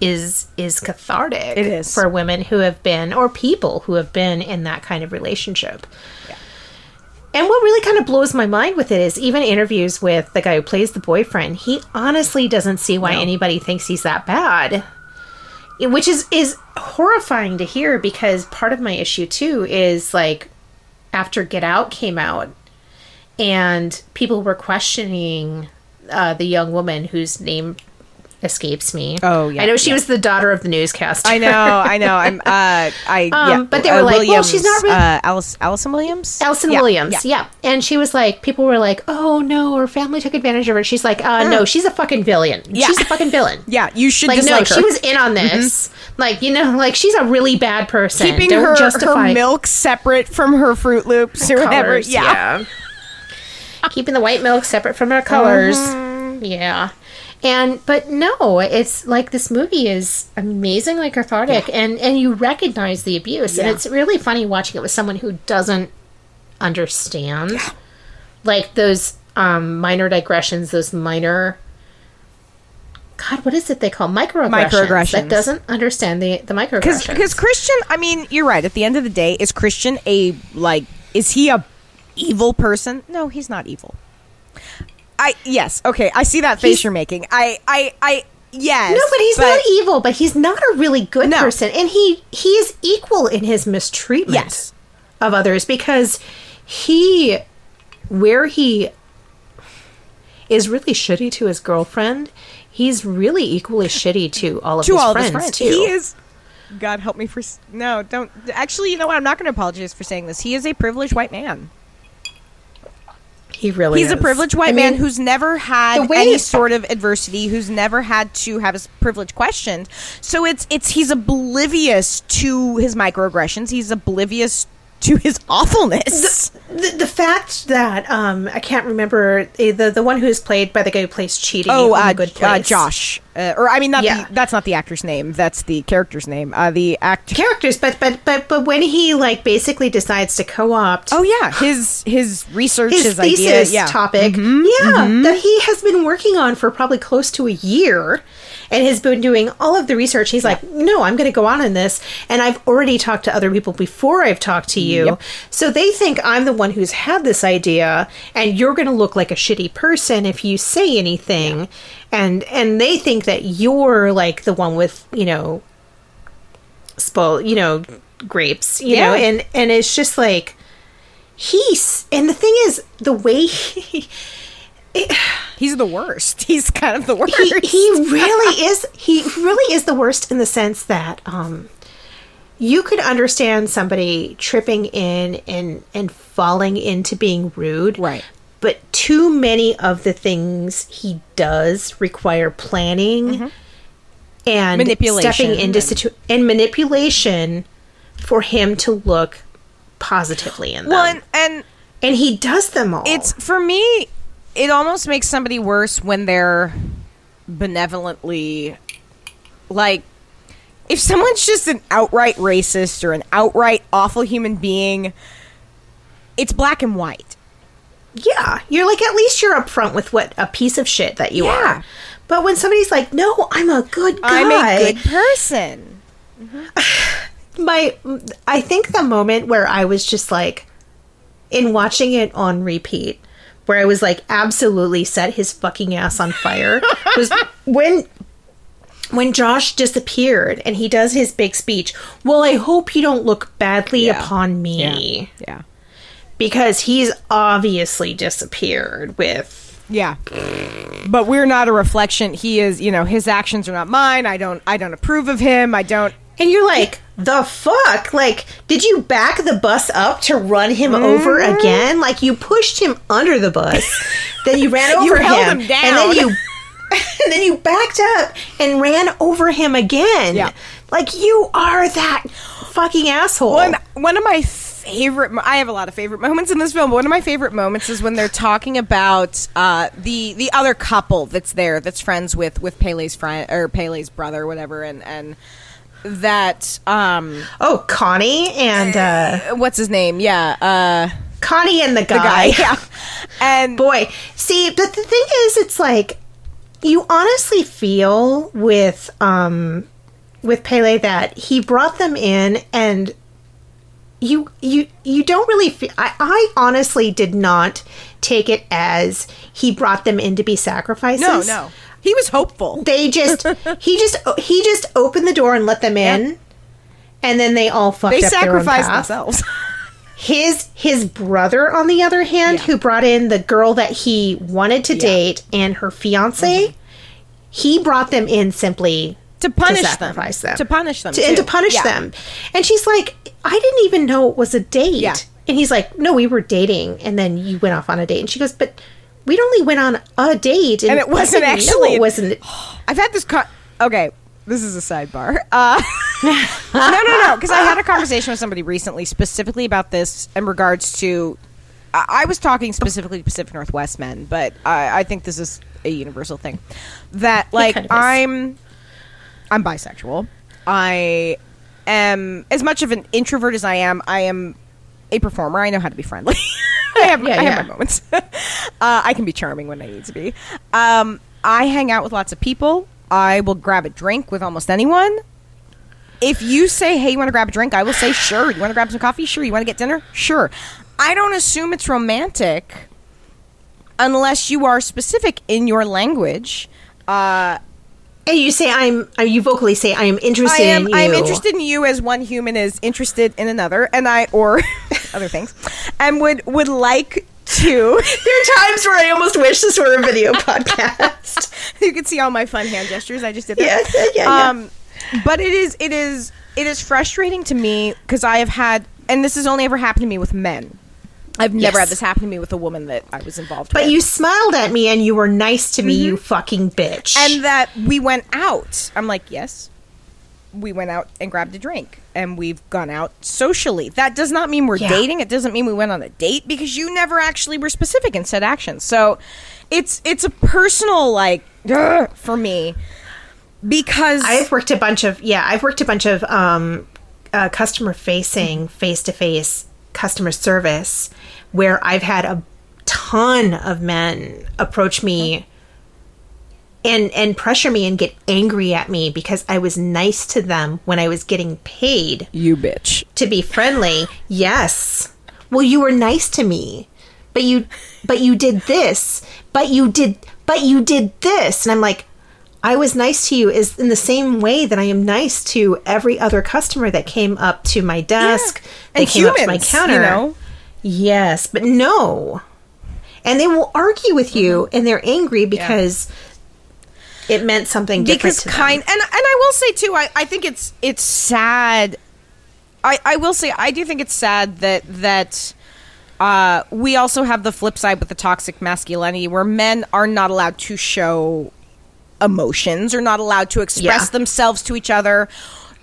is cathartic. It is. For women who have been, or people who have been in that kind of relationship. Yeah. And what really kind of blows my mind with it is even interviews with the guy who plays the boyfriend, he honestly doesn't see why anybody thinks he's that bad. Which is horrifying to hear, because part of my issue, too, is, like, after Get Out came out and people were questioning the young woman whose name escapes me. Oh, yeah. I know she was the daughter of the newscaster. I know. But they were like, Williams, well, she's not really... Allison Williams? Allison Williams, yeah. And she was like, people were like, oh, no, her family took advantage of her. She's like, no, she's a fucking villain. Yeah. She's a fucking villain. Yeah, you should dislike her. She was in on this. Like, you know, like, she's a really bad person. Keeping her milk separate from her Fruit Loops or whatever. Yeah. Keeping the white milk separate from her colors. Yeah. But no, it's like this movie is amazingly cathartic, and you recognize the abuse, and it's really funny watching it with someone who doesn't understand. Yeah. Like those minor digressions, those minor... God, what is it they call microaggressions? That doesn't understand the microaggressions. Because Christian, I mean, you're right. At the end of the day, is Christian is he a evil person? No, he's not evil. Okay, I see that face you're making. Yes. No, but he's not evil, but he's not a really good person. And he is equal in his mistreatment of others, because he is really shitty to his girlfriend, he's really equally shitty to all of his friends, too. He is... God help me for... No, don't... Actually, you know what? I'm not going to apologize for saying this. He is a privileged white man. He really is. He's a privileged white man who's never had any sort of adversity, who's never had to have his privilege questioned. So he's oblivious to his microaggressions. He's oblivious to his awfulness. The fact that I can't remember the one who is played by the guy who plays Chidi. Oh, Good Place. Josh, that's not the actor's name. That's the character's name. The actor characters, but when he basically decides to co-opt. Oh yeah, his research, his thesis topic. Mm-hmm. Yeah, mm-hmm. That he has been working on for probably close to a year. And has been doing all of the research. He's like, no, I'm going to go on in this. And I've already talked to other people before I've talked to you. Yep. So they think I'm the one who's had this idea. And you're going to look like a shitty person if you say anything. Yeah. And they think that you're the one with, grapes, you know. And it's just and the thing is, the way he's the worst. He's kind of the worst. He really is. He really is the worst in the sense that you could understand somebody tripping in and falling into being rude. Right. But too many of the things he does require planning and manipulation, stepping into and manipulation for him to look positively in them. Well, and he does them all. It's for me. It almost makes somebody worse when they're benevolently, if someone's just an outright racist or an outright awful human being, it's black and white. Yeah. You're at least you're upfront with what a piece of shit that you are. But when somebody's no, I'm a good guy. I'm a good person. Mm-hmm. I think the moment where I was just in watching it on repeat, where I was absolutely set his fucking ass on fire, was when Josh disappeared and he does his big speech. Well, I hope you don't look badly upon me. Yeah. Because he's obviously disappeared with. Yeah. But we're not a reflection. He is, his actions are not mine. I don't approve of him. And you're the fuck? Did you back the bus up to run him over again? You pushed him under the bus, then you ran over him. You held him down. And then you backed up and ran over him again. Yeah. You are that fucking asshole. One of my favorite... I have a lot of favorite moments in this film, but one of my favorite moments is when they're talking about the other couple that's there, that's friends with Pele's friend, or Pele's brother, whatever, and that Connie and what's his name, Connie and the guy. Yeah. And boy, see, but the thing is, it's you honestly feel with Pele that he brought them in, and you don't really feel... I honestly did not take it as he brought them in to be sacrifices. No He was hopeful. He just opened the door and let them in, and then they all fucked up their own path. They sacrificed themselves. His brother, on the other hand, who brought in the girl that he wanted to date and her fiance, he brought them in simply to sacrifice them. To punish them. And she's I didn't even know it was a date. Yeah. And he's no, we were dating, and then you went off on a date. And she goes, but... we only went on a date, and it wasn't actually... It wasn't. I've had this... okay, this is a sidebar. No, because I had a conversation with somebody recently specifically about this in regards to... I was talking specifically to Pacific Northwest men, but I think this is a universal thing. That, kind of I'm bisexual. I am... as much of an introvert as I am a performer. I know how to be friendly. I have my moments. I can be charming when I need to be. I hang out with lots of people. I will grab a drink with almost anyone. If you say, hey, you want to grab a drink? I will say, sure. You want to grab some coffee? Sure. You want to get dinner? Sure. I don't assume it's romantic unless you are specific in your language. And you say, you vocally say, I am interested in you. I am interested in you as one human is interested in another, or other things, and would like to. There are times where I almost wish this were a video podcast. You can see all my fun hand gestures. I just did that. Yeah. But it is frustrating to me because I have had, and this has only ever happened to me with men. I've never had this happen to me with a woman that I was involved with. But you smiled at me and you were nice to me, you fucking bitch. And that we went out. I'm like, yes. We went out and grabbed a drink. And we've gone out socially. That does not mean we're dating. It doesn't mean we went on a date because you never actually were specific in said actions. So it's a personal, for me. Because I've worked a bunch of customer facing, face to face customer service where I've had a ton of men approach me and pressure me and get angry at me because I was nice to them when I was getting paid. You bitch. To be friendly. Yes. Well, you were nice to me, but you did this, but you did this, and I'm like, I was nice to you is in the same way that I am nice to every other customer that came up to my desk. Yeah. They came up to my counter. You know? Yes, but no. And they will argue with you and they're angry because it meant something different to them. And I will say too, I think it's sad. I will say I do think it's sad that we also have the flip side with the toxic masculinity where men are not allowed to show emotions, are not allowed to express themselves to each other,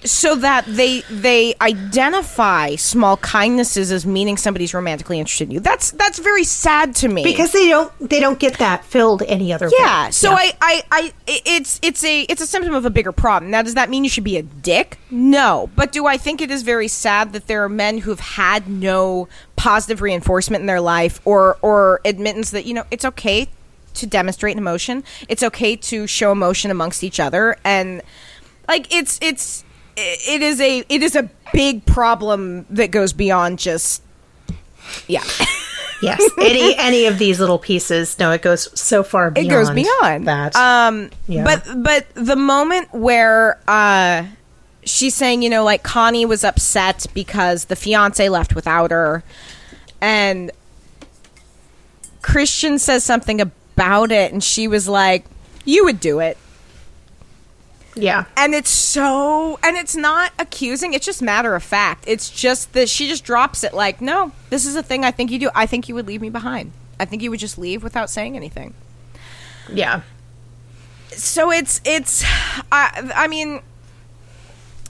so that they identify small kindnesses as meaning somebody's romantically interested in you. That's very sad to me because they don't get that filled any other way. So it's a symptom of a bigger problem. Now, does that mean you should be a dick? No, but do I think it is very sad that there are men who've had no positive reinforcement in their life or admittance that it's okay to demonstrate an emotion. It's okay to show emotion amongst each other, and it is a big problem that goes beyond just yes any of these little pieces. No, it goes so far beyond. It goes beyond that. But the moment where she's saying, Connie was upset because the fiance left without her, and Christian says something about it, and she was like, you would do it. Yeah. And it's not accusing, it's just matter of fact. It's just that she just drops it like, no, this is a thing I think you do. I think you would leave me behind. I think you would just leave without saying anything. Yeah. So it's I mean,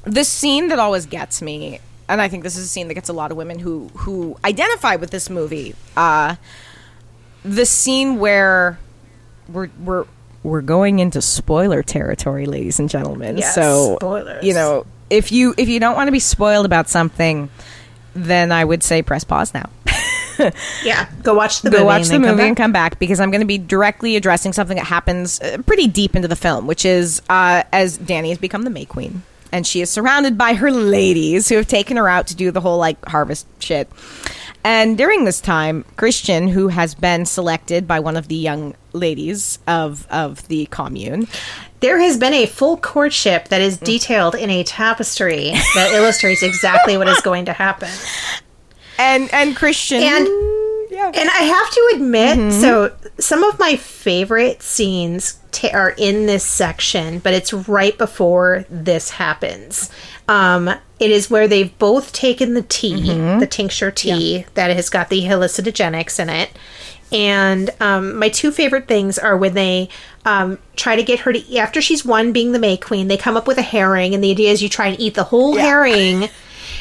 the scene that always gets me, and I think this is a scene that gets a lot of women who identify with this movie, the scene where we're going into spoiler territory, ladies and gentlemen. Yes, so spoilers. If you don't want to be spoiled about something, then I would say press pause now. Go watch the movie and come back because I'm going to be directly addressing something that happens pretty deep into the film, which is as Dani has become the May Queen and she is surrounded by her ladies who have taken her out to do the whole harvest shit. And during this time, Christian, who has been selected by one of the young ladies of the commune. There has been a full courtship that is detailed in a tapestry that illustrates exactly what is going to happen. And Christian. And I have to admit, so some of my favorite scenes are in this section, but it's right before this happens. It is where they've both taken the tea, the tincture tea that has got the hallucinogenics in it. And my two favorite things are when they try to get her to, after she's won being the May Queen, they come up with a herring. And the idea is you try and eat the whole herring.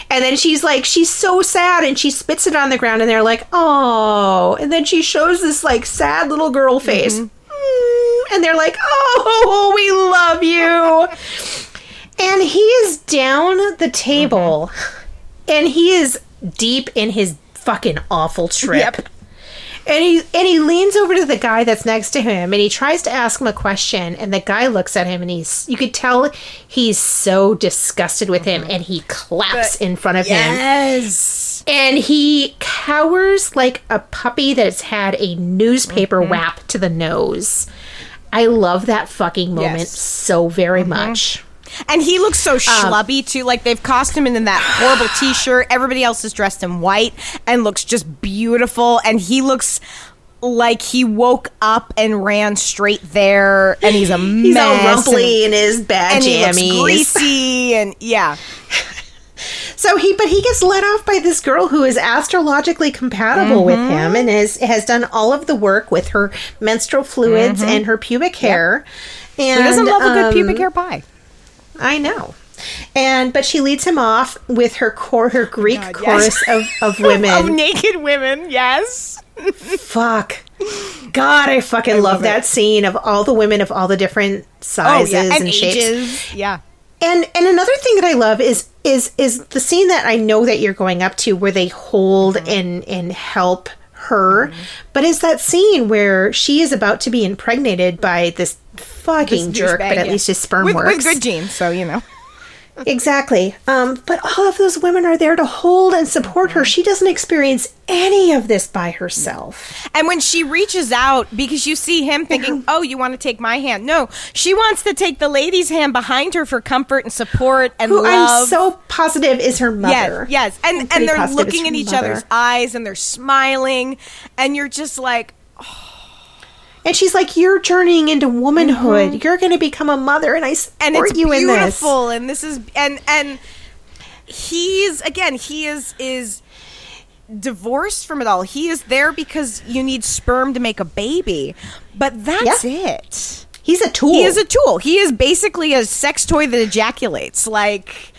And then she's like, she's so sad, and she spits it on the ground, and they're like, oh. And then she shows this, sad little girl face. And they're like, oh, we love you. And he is down the table, and he is deep in his fucking awful trip. Yep. And he leans over to the guy that's next to him, and he tries to ask him a question, and the guy looks at him, and you could tell he's so disgusted with him, and he claps in front of him. Yes! And he cowers like a puppy that's had a newspaper whap to the nose. I love that fucking moment so very much. And he looks so schlubby, too. Like, they've costumed him in that horrible t-shirt. Everybody else is dressed in white and looks just beautiful. And he looks like he woke up and ran straight there. And he's a mess. He's all rumply in his bad jammies. And he looks greasy. And, yeah. So he gets let off by this girl who is astrologically compatible with him and has done all of the work with her menstrual fluids and her pubic hair. And who doesn't love a good pubic hair pie? I know. But she leads him off with her Greek chorus of women. Of naked women, yes. Fuck. God, I fucking love that scene of all the women of all the different sizes and shapes. Ages. Yeah. And another thing that I love is the scene that I know that you're going up to where they hold and help her. But it's that scene where she is about to be impregnated by this fucking jerk, but at least his sperm works. With good genes, so you know. Exactly. But all of those women are there to hold and support her. She doesn't experience any of this by herself. And when she reaches out, because you see him thinking, oh, you want to take my hand. No, she wants to take the lady's hand behind her for comfort and support and who love. I'm so positive is her mother. Yes. And they're looking at each other's eyes and they're smiling. And you're just like, oh. And she's like, you're journeying into womanhood. Mm-hmm. You're going to become a mother, and I support you in this. And it's beautiful, and this is and he's again, he is divorced from it all. He is there because you need sperm to make a baby, but that's it. He's a tool. He is a tool. He is basically a sex toy that ejaculates. Like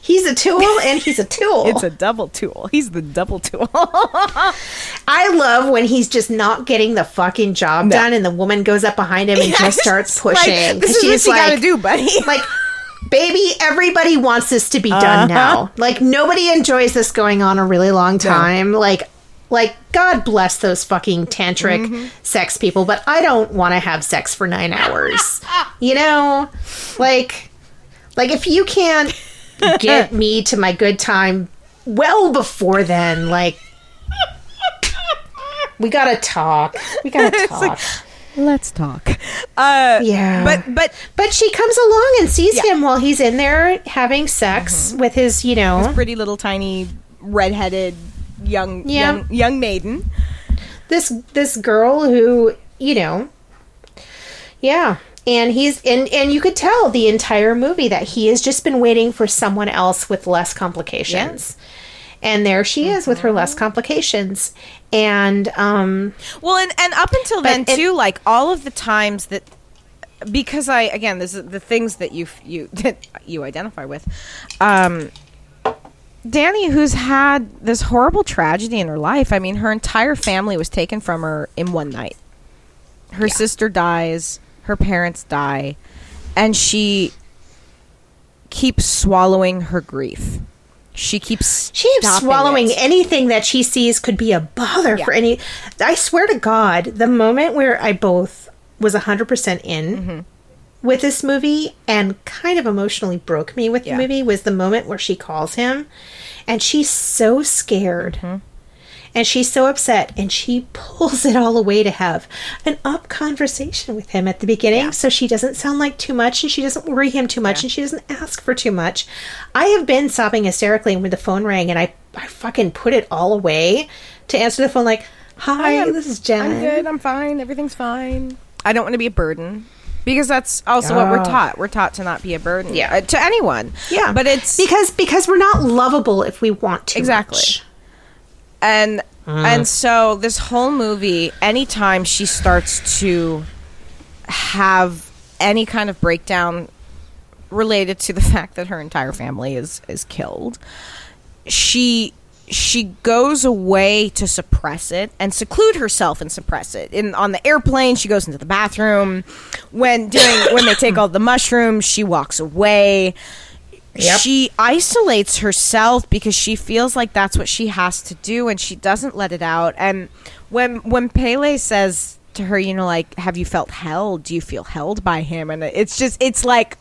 he's a tool and he's a tool. It's a double tool. He's the double tool. I love when he's just not getting the fucking job done and the woman goes up behind him and just starts pushing. Like, this is what you gotta do, buddy. Like, baby, everybody wants this to be done now. Like, nobody enjoys this going on a really long time. No. Like, God bless those fucking tantric sex people, but I don't want to have sex for 9 hours. You know? Like, if you can't get me to my good time well before then, like, we gotta talk. Like, let's talk. Yeah. But she comes along and sees him while he's in there having sex with his, you know. His pretty little tiny redheaded young maiden. This girl who, you know. Yeah. And he's and you could tell the entire movie that he has just been waiting for someone else with less complications. Yeah. And there she is with her less complications. And and up until then too, like all of the times that because I again this is the things that you identify with. Dani, who's had this horrible tragedy in her life. I mean, her entire family was taken from her in one night. Her sister dies. Her parents die, and she keeps swallowing her grief. She keeps swallowing anything that she sees could be a bother for any. I swear to God, the moment where I both was 100% in with this movie and kind of emotionally broke me with the movie was the moment where she calls him, and she's so scared. Mm-hmm. And she's so upset, and she pulls it all away to have an up conversation with him at the beginning so she doesn't sound like too much, and she doesn't worry him too much, and she doesn't ask for too much. I have been sobbing hysterically when the phone rang, and I fucking put it all away to answer the phone like, hi, this is Jen. I'm good, I'm fine, everything's fine. I don't want to be a burden. Because that's also what we're taught. We're taught to not be a burden to anyone. Yeah. But it's... Because we're not lovable if we want to. Exactly. Much. And so this whole movie, anytime she starts to have any kind of breakdown related to the fact that her entire family is killed, she goes away to suppress it and seclude herself and suppress it. On the airplane, she goes into the bathroom. When they take all the mushrooms, she walks away. Yep. She isolates herself because she feels like that's what she has to do, and she doesn't let it out. And when Pele says to her, you know, like, have you felt held? Do you feel held by him? And it's just, it's like,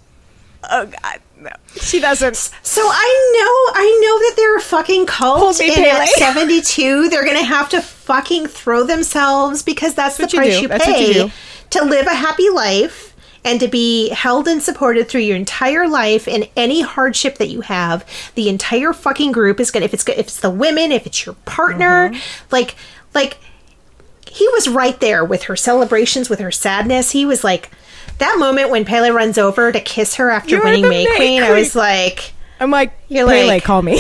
oh, God. No, she doesn't. So I know that they're a fucking cult, and at 72 they're gonna have to fucking throw themselves, because that's the price you pay to live a happy life and to be held and supported through your entire life. And any hardship that you have, the entire fucking group is gonna, if it's the women, if it's your partner, mm-hmm. like he was right there with her celebrations, with her sadness. He was like, that moment when Pele runs over to kiss her after you're winning May Queen, I was like... I'm like, you're Pele, like, call me.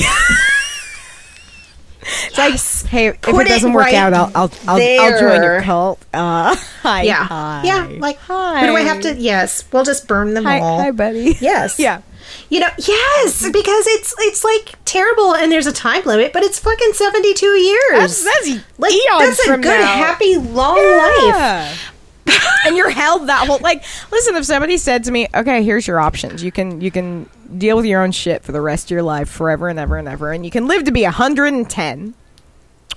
It's yes. Like, hey, put if it doesn't work right out, I'll join your cult. Hi. Yeah. Hi. Yeah. Like, hi. What do I have to... Yes. We'll just burn them all. Hi, buddy. Yes. Yeah. You know, yes, because it's like terrible, and there's a time limit, but it's fucking 72 years. That's like, eons that's a from good, now. Happy, long yeah. life. And you're held that whole, like, listen, if somebody said to me, okay, here's your options, you can deal with your own shit for the rest of your life, forever and ever, and you can live to be 110,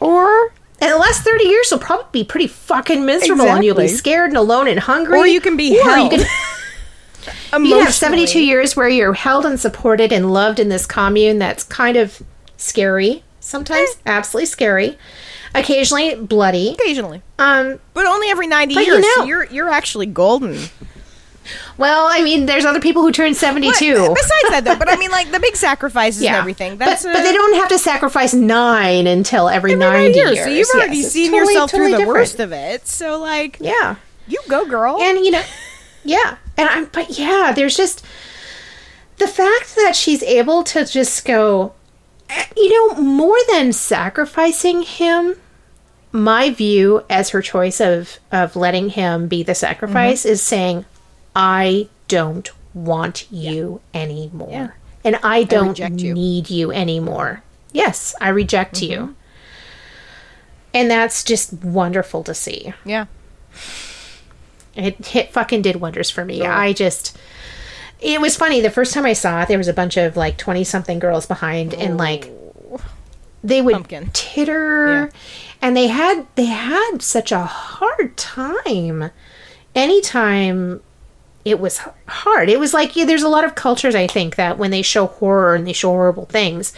or in the last 30 years you'll probably be pretty fucking miserable, exactly. And you'll be scared and alone and hungry, or you can be held. You can have 72 years where you're held and supported and loved in this commune. That's kind of scary sometimes. Absolutely scary. Occasionally bloody. But only every 90 years. You know, so you're actually golden. Well, I mean, there's other people who turn 72. But, besides that, though, but I mean, like, the big sacrifices and everything. That's but they don't have to sacrifice 9 until every 90 years. So you've already seen yourself totally through the worst of it. So, like, yeah, you go, girl. And, you know, yeah. And there's just the fact that she's able to just go... You know, more than sacrificing him, my view as her choice of letting him be the sacrifice mm-hmm. is saying, I don't want you anymore. Yeah. And I don't need you anymore. Yes, I reject mm-hmm. you. And that's just wonderful to see. Yeah. It fucking did wonders for me. Yeah. It was funny. The first time I saw it, there was a bunch of, like, 20-something girls behind, and, like, they would titter. Yeah. And they had such a hard time. Anytime it was hard. It was like, there's a lot of cultures, I think, that when they show horror and they show horrible things,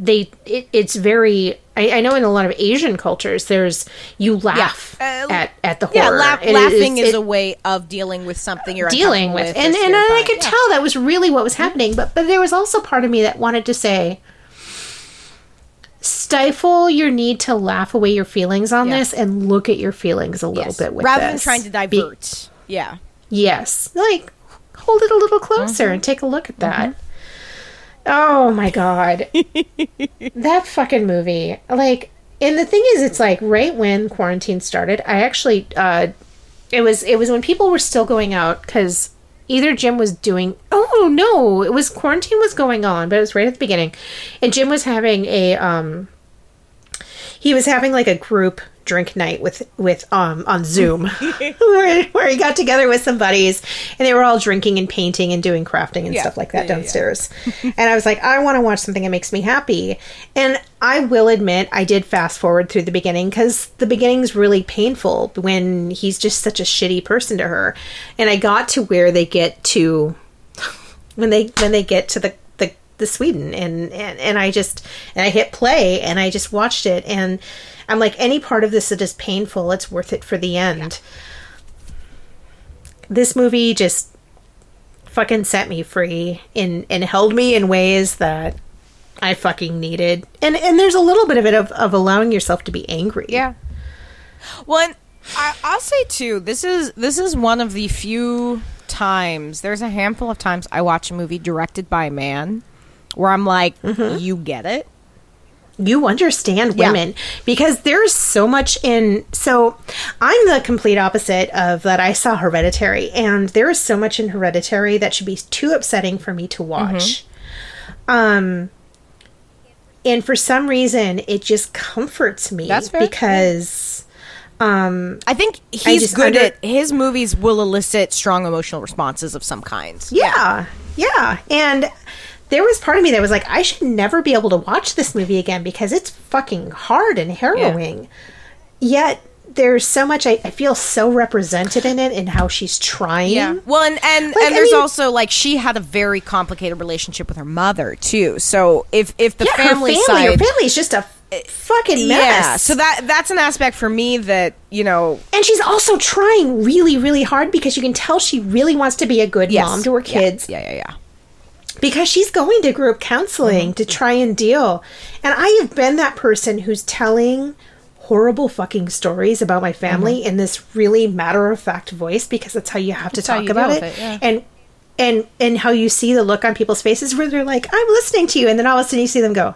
it's very... I know in a lot of Asian cultures, you laugh at the horror. Yeah, laughing is a way of dealing with something you're dealing with. And I could tell that was really what was happening. But there was also part of me that wanted to say, stifle your need to laugh away your feelings on this, and look at your feelings a little bit with rather than trying to divert. Yes. Like, hold it a little closer mm-hmm. and take a look at that. Mm-hmm. Oh my God. That fucking movie. Like, and the thing is, it's like right when quarantine started, I actually, it was when people were still going out, because either Jim was doing, quarantine was going on, but it was right at the beginning. And Jim was having like a group drink night with on Zoom where he got together with some buddies, and they were all drinking and painting and doing crafting and stuff like that downstairs. And I was like, I want to watch something that makes me happy. And I will admit, I did fast forward through the beginning, because the beginning's really painful when he's just such a shitty person to her. And I got to where they get to when they get to the Sweden, and I hit play and I just watched it, and I'm like, any part of this that is painful, it's worth it for the end. This movie just fucking set me free and held me in ways that I fucking needed. And there's a little bit of it of allowing yourself to be angry. Yeah. Well, and I'll say too, this is one of the few times, there's a handful of times I watch a movie directed by a man where I'm like, mm-hmm. you get it. You understand women because there's so much in... So I'm the complete opposite of that. I saw Hereditary, and there is so much in Hereditary that should be too upsetting for me to watch. Mm-hmm. And for some reason, it just comforts me. That's fair. Because... I think he's good at... His movies will elicit strong emotional responses of some kind. Yeah. And... there was part of me that was like, I should never be able to watch this movie again because it's fucking hard and harrowing. Yeah. Yet there's so much, I feel so represented in it and how she's trying. Yeah. Well, and there's also, like, she had a very complicated relationship with her mother too. So if the family side, her family's just a fucking mess. Yeah. So that's an aspect for me that, you know. And she's also trying really, really hard because you can tell she really wants to be a good mom to her kids. Yeah. Because she's going to group counseling to try and deal. And I have been that person who's telling horrible fucking stories about my family in this really matter-of-fact voice, because that's how you have to talk about it. Yeah. And how you see the look on people's faces where they're like, I'm listening to you. And then all of a sudden you see them go.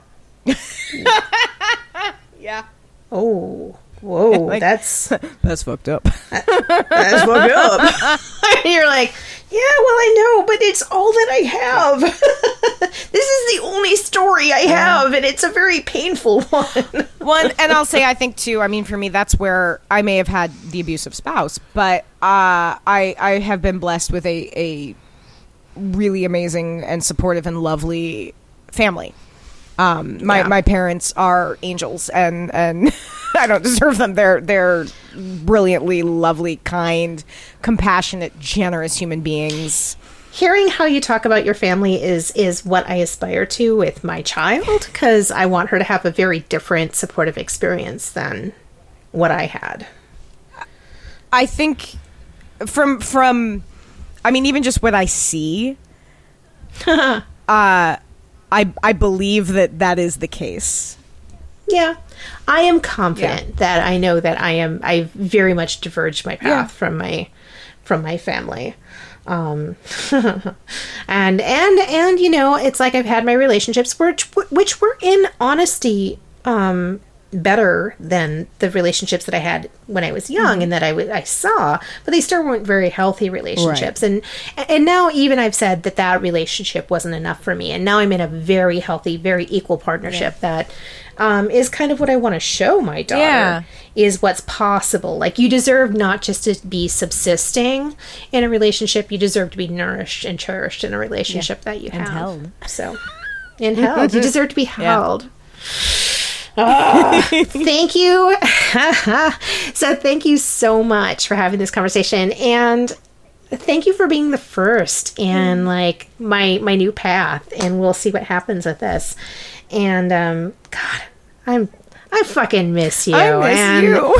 Yeah. Oh, whoa. Like, that's fucked up. That's fucked up. And you're like, yeah, well, I know, but it's all that I have. This is the only story I have, and it's a very painful one. One, and I'll say, I think, too, I mean, for me, that's where I may have had the abusive spouse, but I have been blessed with a really amazing and supportive and lovely family. My parents are angels, and I don't deserve them. They're brilliantly lovely, kind, compassionate, generous human beings. Hearing how you talk about your family is what I aspire to with my child, because I want her to have a very different supportive experience than what I had. I think from I mean, even just what I see, I believe that is the case. Yeah. I am confident that I know that I very much diverged my path from my family. And you know, it's like I've had my relationships which were, in honesty, better than the relationships that I had when I was young and that I saw, but they still weren't very healthy relationships. Right. And now even I've said that relationship wasn't enough for me, and now I'm in a very healthy, very equal partnership that is kind of what I want to show my daughter is what's possible. Like, you deserve not just to be subsisting in a relationship, you deserve to be nourished and cherished in a relationship that you have. Held. So, and held. You deserve to be held. Yeah. Thank you. So thank you so much for having this conversation, and thank you for being the first in like my new path, and we'll see what happens with this. And God, I fucking miss you. I miss you.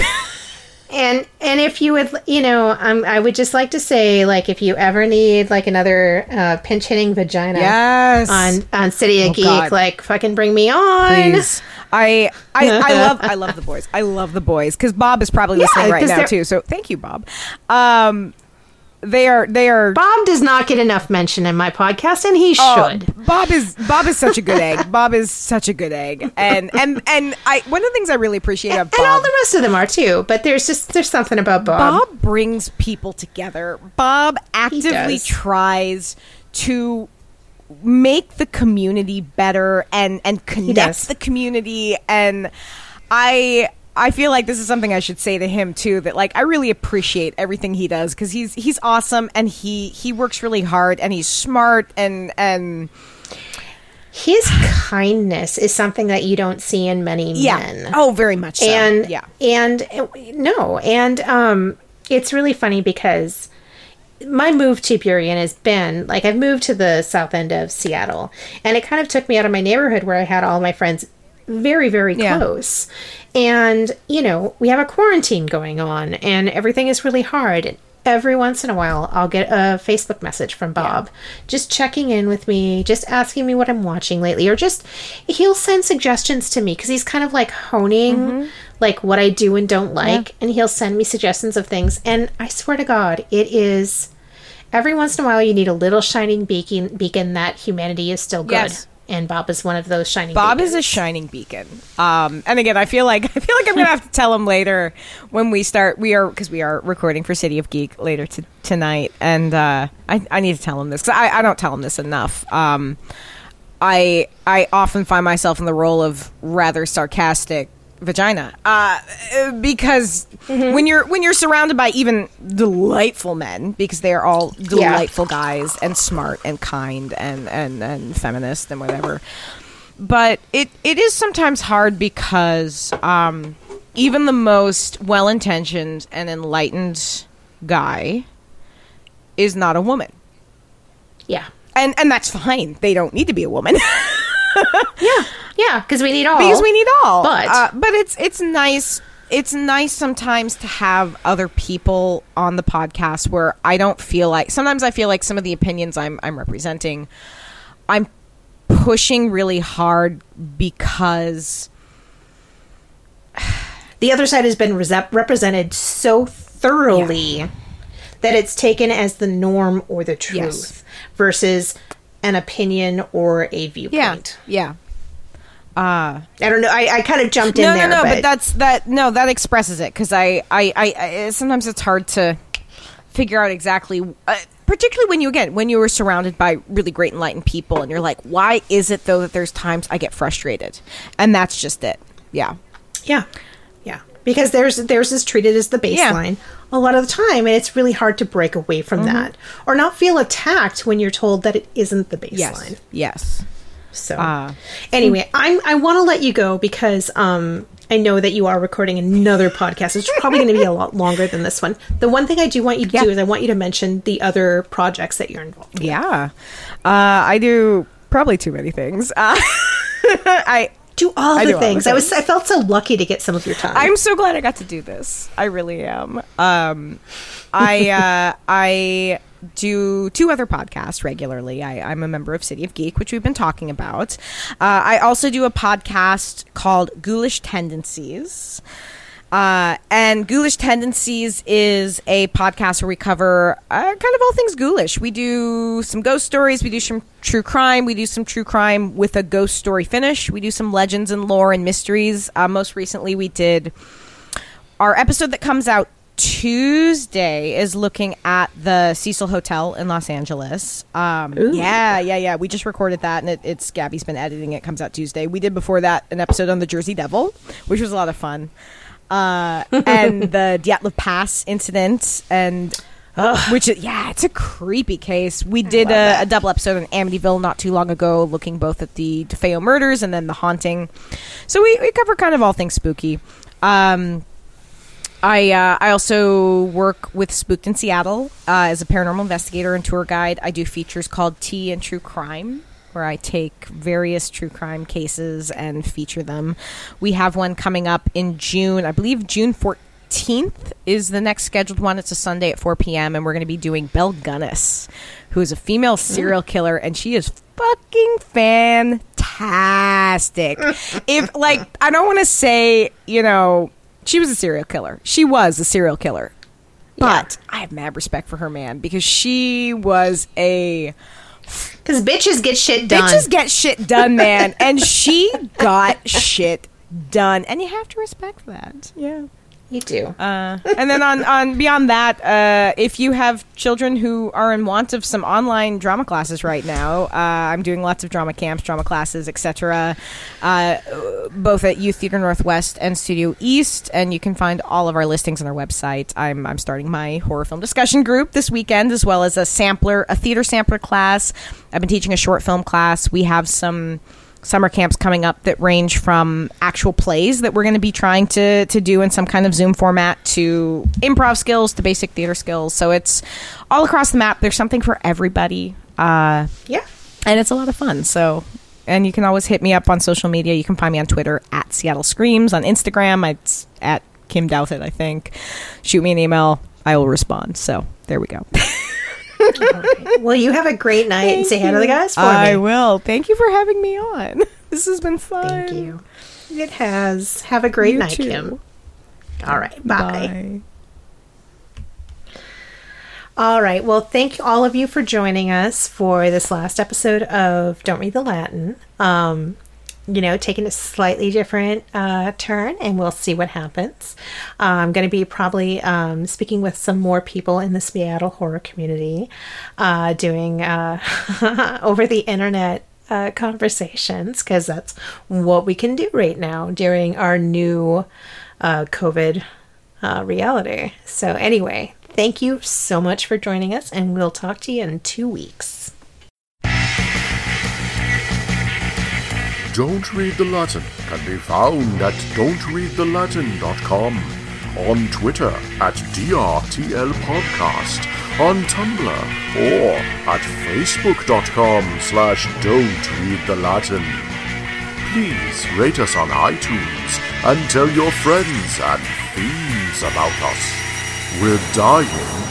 And if you would, you know, I would just like to say, like, if you ever need like another pinch hitting vagina on City of Geek, God. Like, fucking bring me on. Please. I love the boys. I love the boys, because Bob is probably listening right now too. So thank you, Bob. They are. Bob does not get enough mention in my podcast, and he should. Bob is such a good egg. Bob is such a good egg, and I, one of the things I really appreciate about Bob, and all the rest of them are too. But there's something about Bob. Bob brings people together. Bob actively tries to make the community better and connect the community, and I feel like this is something I should say to him too, that like I really appreciate everything he does, because he's awesome, and he works really hard, and he's smart, and his kindness is something that you don't see in many men. Oh, very much so. And it's really funny because my move to Burien has been, like, I've moved to the south end of Seattle, and it kind of took me out of my neighborhood where I had all my friends very, very close. And, you know, we have a quarantine going on, and everything is really hard. And every once in a while, I'll get a Facebook message from Bob just checking in with me, just asking me what I'm watching lately, or just, he'll send suggestions to me, because he's kind of, like, honing, like, what I do and don't like, and he'll send me suggestions of things. And I swear to God, it is, every once in a while, you need a little shining beacon that humanity is still good. Yes. And Bob is one of those shining beacons. Bob is a shining beacon. And again, I feel like I'm going to have to tell him later when we start. Because we are recording for City of Geek later tonight. And I need to tell him this, because I don't tell him this enough. I often find myself in the role of rather sarcastic vagina, because when you're surrounded by even delightful men, because they are all delightful guys and smart and kind and feminist and whatever, but it is sometimes hard because even the most well-intentioned and enlightened guy is not a woman. Yeah, and that's fine. They don't need to be a woman. Yeah, because we need all. Because we need all. But it's nice. It's nice sometimes to have other people on the podcast where I don't feel like. Sometimes I feel like some of the opinions I'm representing, I'm pushing really hard because the other side has been represented so thoroughly that it's taken as the norm or the truth versus an opinion or a viewpoint. Yeah. I don't know. I kind of jumped in there. No, but that's that. No, that expresses it because I sometimes it's hard to figure out exactly, particularly when you were surrounded by really great enlightened people, and you're like, why is it though that there's times I get frustrated, and that's just it. Yeah. Because theirs is treated as the baseline a lot of the time, and it's really hard to break away from that or not feel attacked when you're told that it isn't the baseline. Yes. So anyway, I want to let you go because I know that you are recording another podcast. It's probably going to be a lot longer than this one. The one thing I do want you to do is I want you to mention the other projects that you're involved in. Yeah. I do probably too many things. I do all the things. I felt so lucky to get some of your time. I'm so glad I got to do this. I really am. I do two other podcasts regularly. I'm a member of City of Geek, which we've been talking about. I also do a podcast called Ghoulish Tendencies. And Ghoulish Tendencies is a podcast where we cover kind of all things ghoulish. We do some ghost stories. We do some true crime. We do some true crime with a ghost story finish. We do some legends and lore and mysteries. Most recently, we did our episode that comes out Tuesday is looking at the Cecil Hotel in Los Angeles. Yeah. We just recorded that, and it's Gabby's been editing it. Comes out Tuesday. We did before that an episode on the Jersey Devil, which was a lot of fun. And the Dyatlov Pass incident, and which is, it's a creepy case. We did a double episode on Amityville not too long ago, looking both at the DeFeo murders and then the haunting. So we cover kind of all things spooky. I also work with Spooked in Seattle as a paranormal investigator and tour guide. I do features called Tea and True Crime, where I take various true crime cases and feature them. We have one coming up in June. I believe June 14th is the next scheduled one. It's a Sunday at 4 p.m. and we're going to be doing Belle Gunnis, who is a female serial killer, and she is fucking fantastic. I don't want to say, she was a serial killer. But I have mad respect for her, man, because she was because bitches get shit done. Bitches get shit done, man. And she got shit done. And you have to respect that. Yeah. You do. And then on beyond that, if you have children who are in want of some online drama classes right now, I'm doing lots of drama camps, drama classes, etc., both at Youth Theater Northwest and Studio East. And you can find all of our listings on our website. I'm starting my horror film discussion group this weekend, as well as a theater sampler class. I've been teaching a short film class. We have some summer camps coming up that range from actual plays that we're going to be trying to do in some kind of Zoom format, to improv skills, to basic theater skills. So it's all across the map. There's something for everybody. And it's a lot of fun. So, and you can always hit me up on social media. You can find me on Twitter at Seattle Screams, on Instagram it's at Kim Douthit, I think. Shoot me an email. I will respond. So there we go. Right. Well, you have a great night. Thank and say hi to the guys for me. I will. Thank you for having me on. This has been fun. Thank you. It has. Have a great night, too. Kim. All right. Bye. All right. Well, thank all of you for joining us for this last episode of Don't Read the Latin. Taking a slightly different turn, and we'll see what happens. I'm going to be probably speaking with some more people in the Seattle horror community, doing over the internet conversations, because that's what we can do right now during our new COVID reality. So anyway, thank you so much for joining us, and we'll talk to you in 2 weeks. Don't Read the Latin can be found at don'treadthelatin.com, on Twitter at DRTLpodcast, on Tumblr, or at facebook.com/don'treadthelatin. Please rate us on iTunes and tell your friends and fiends about us. We're dying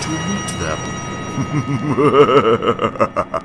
to meet them.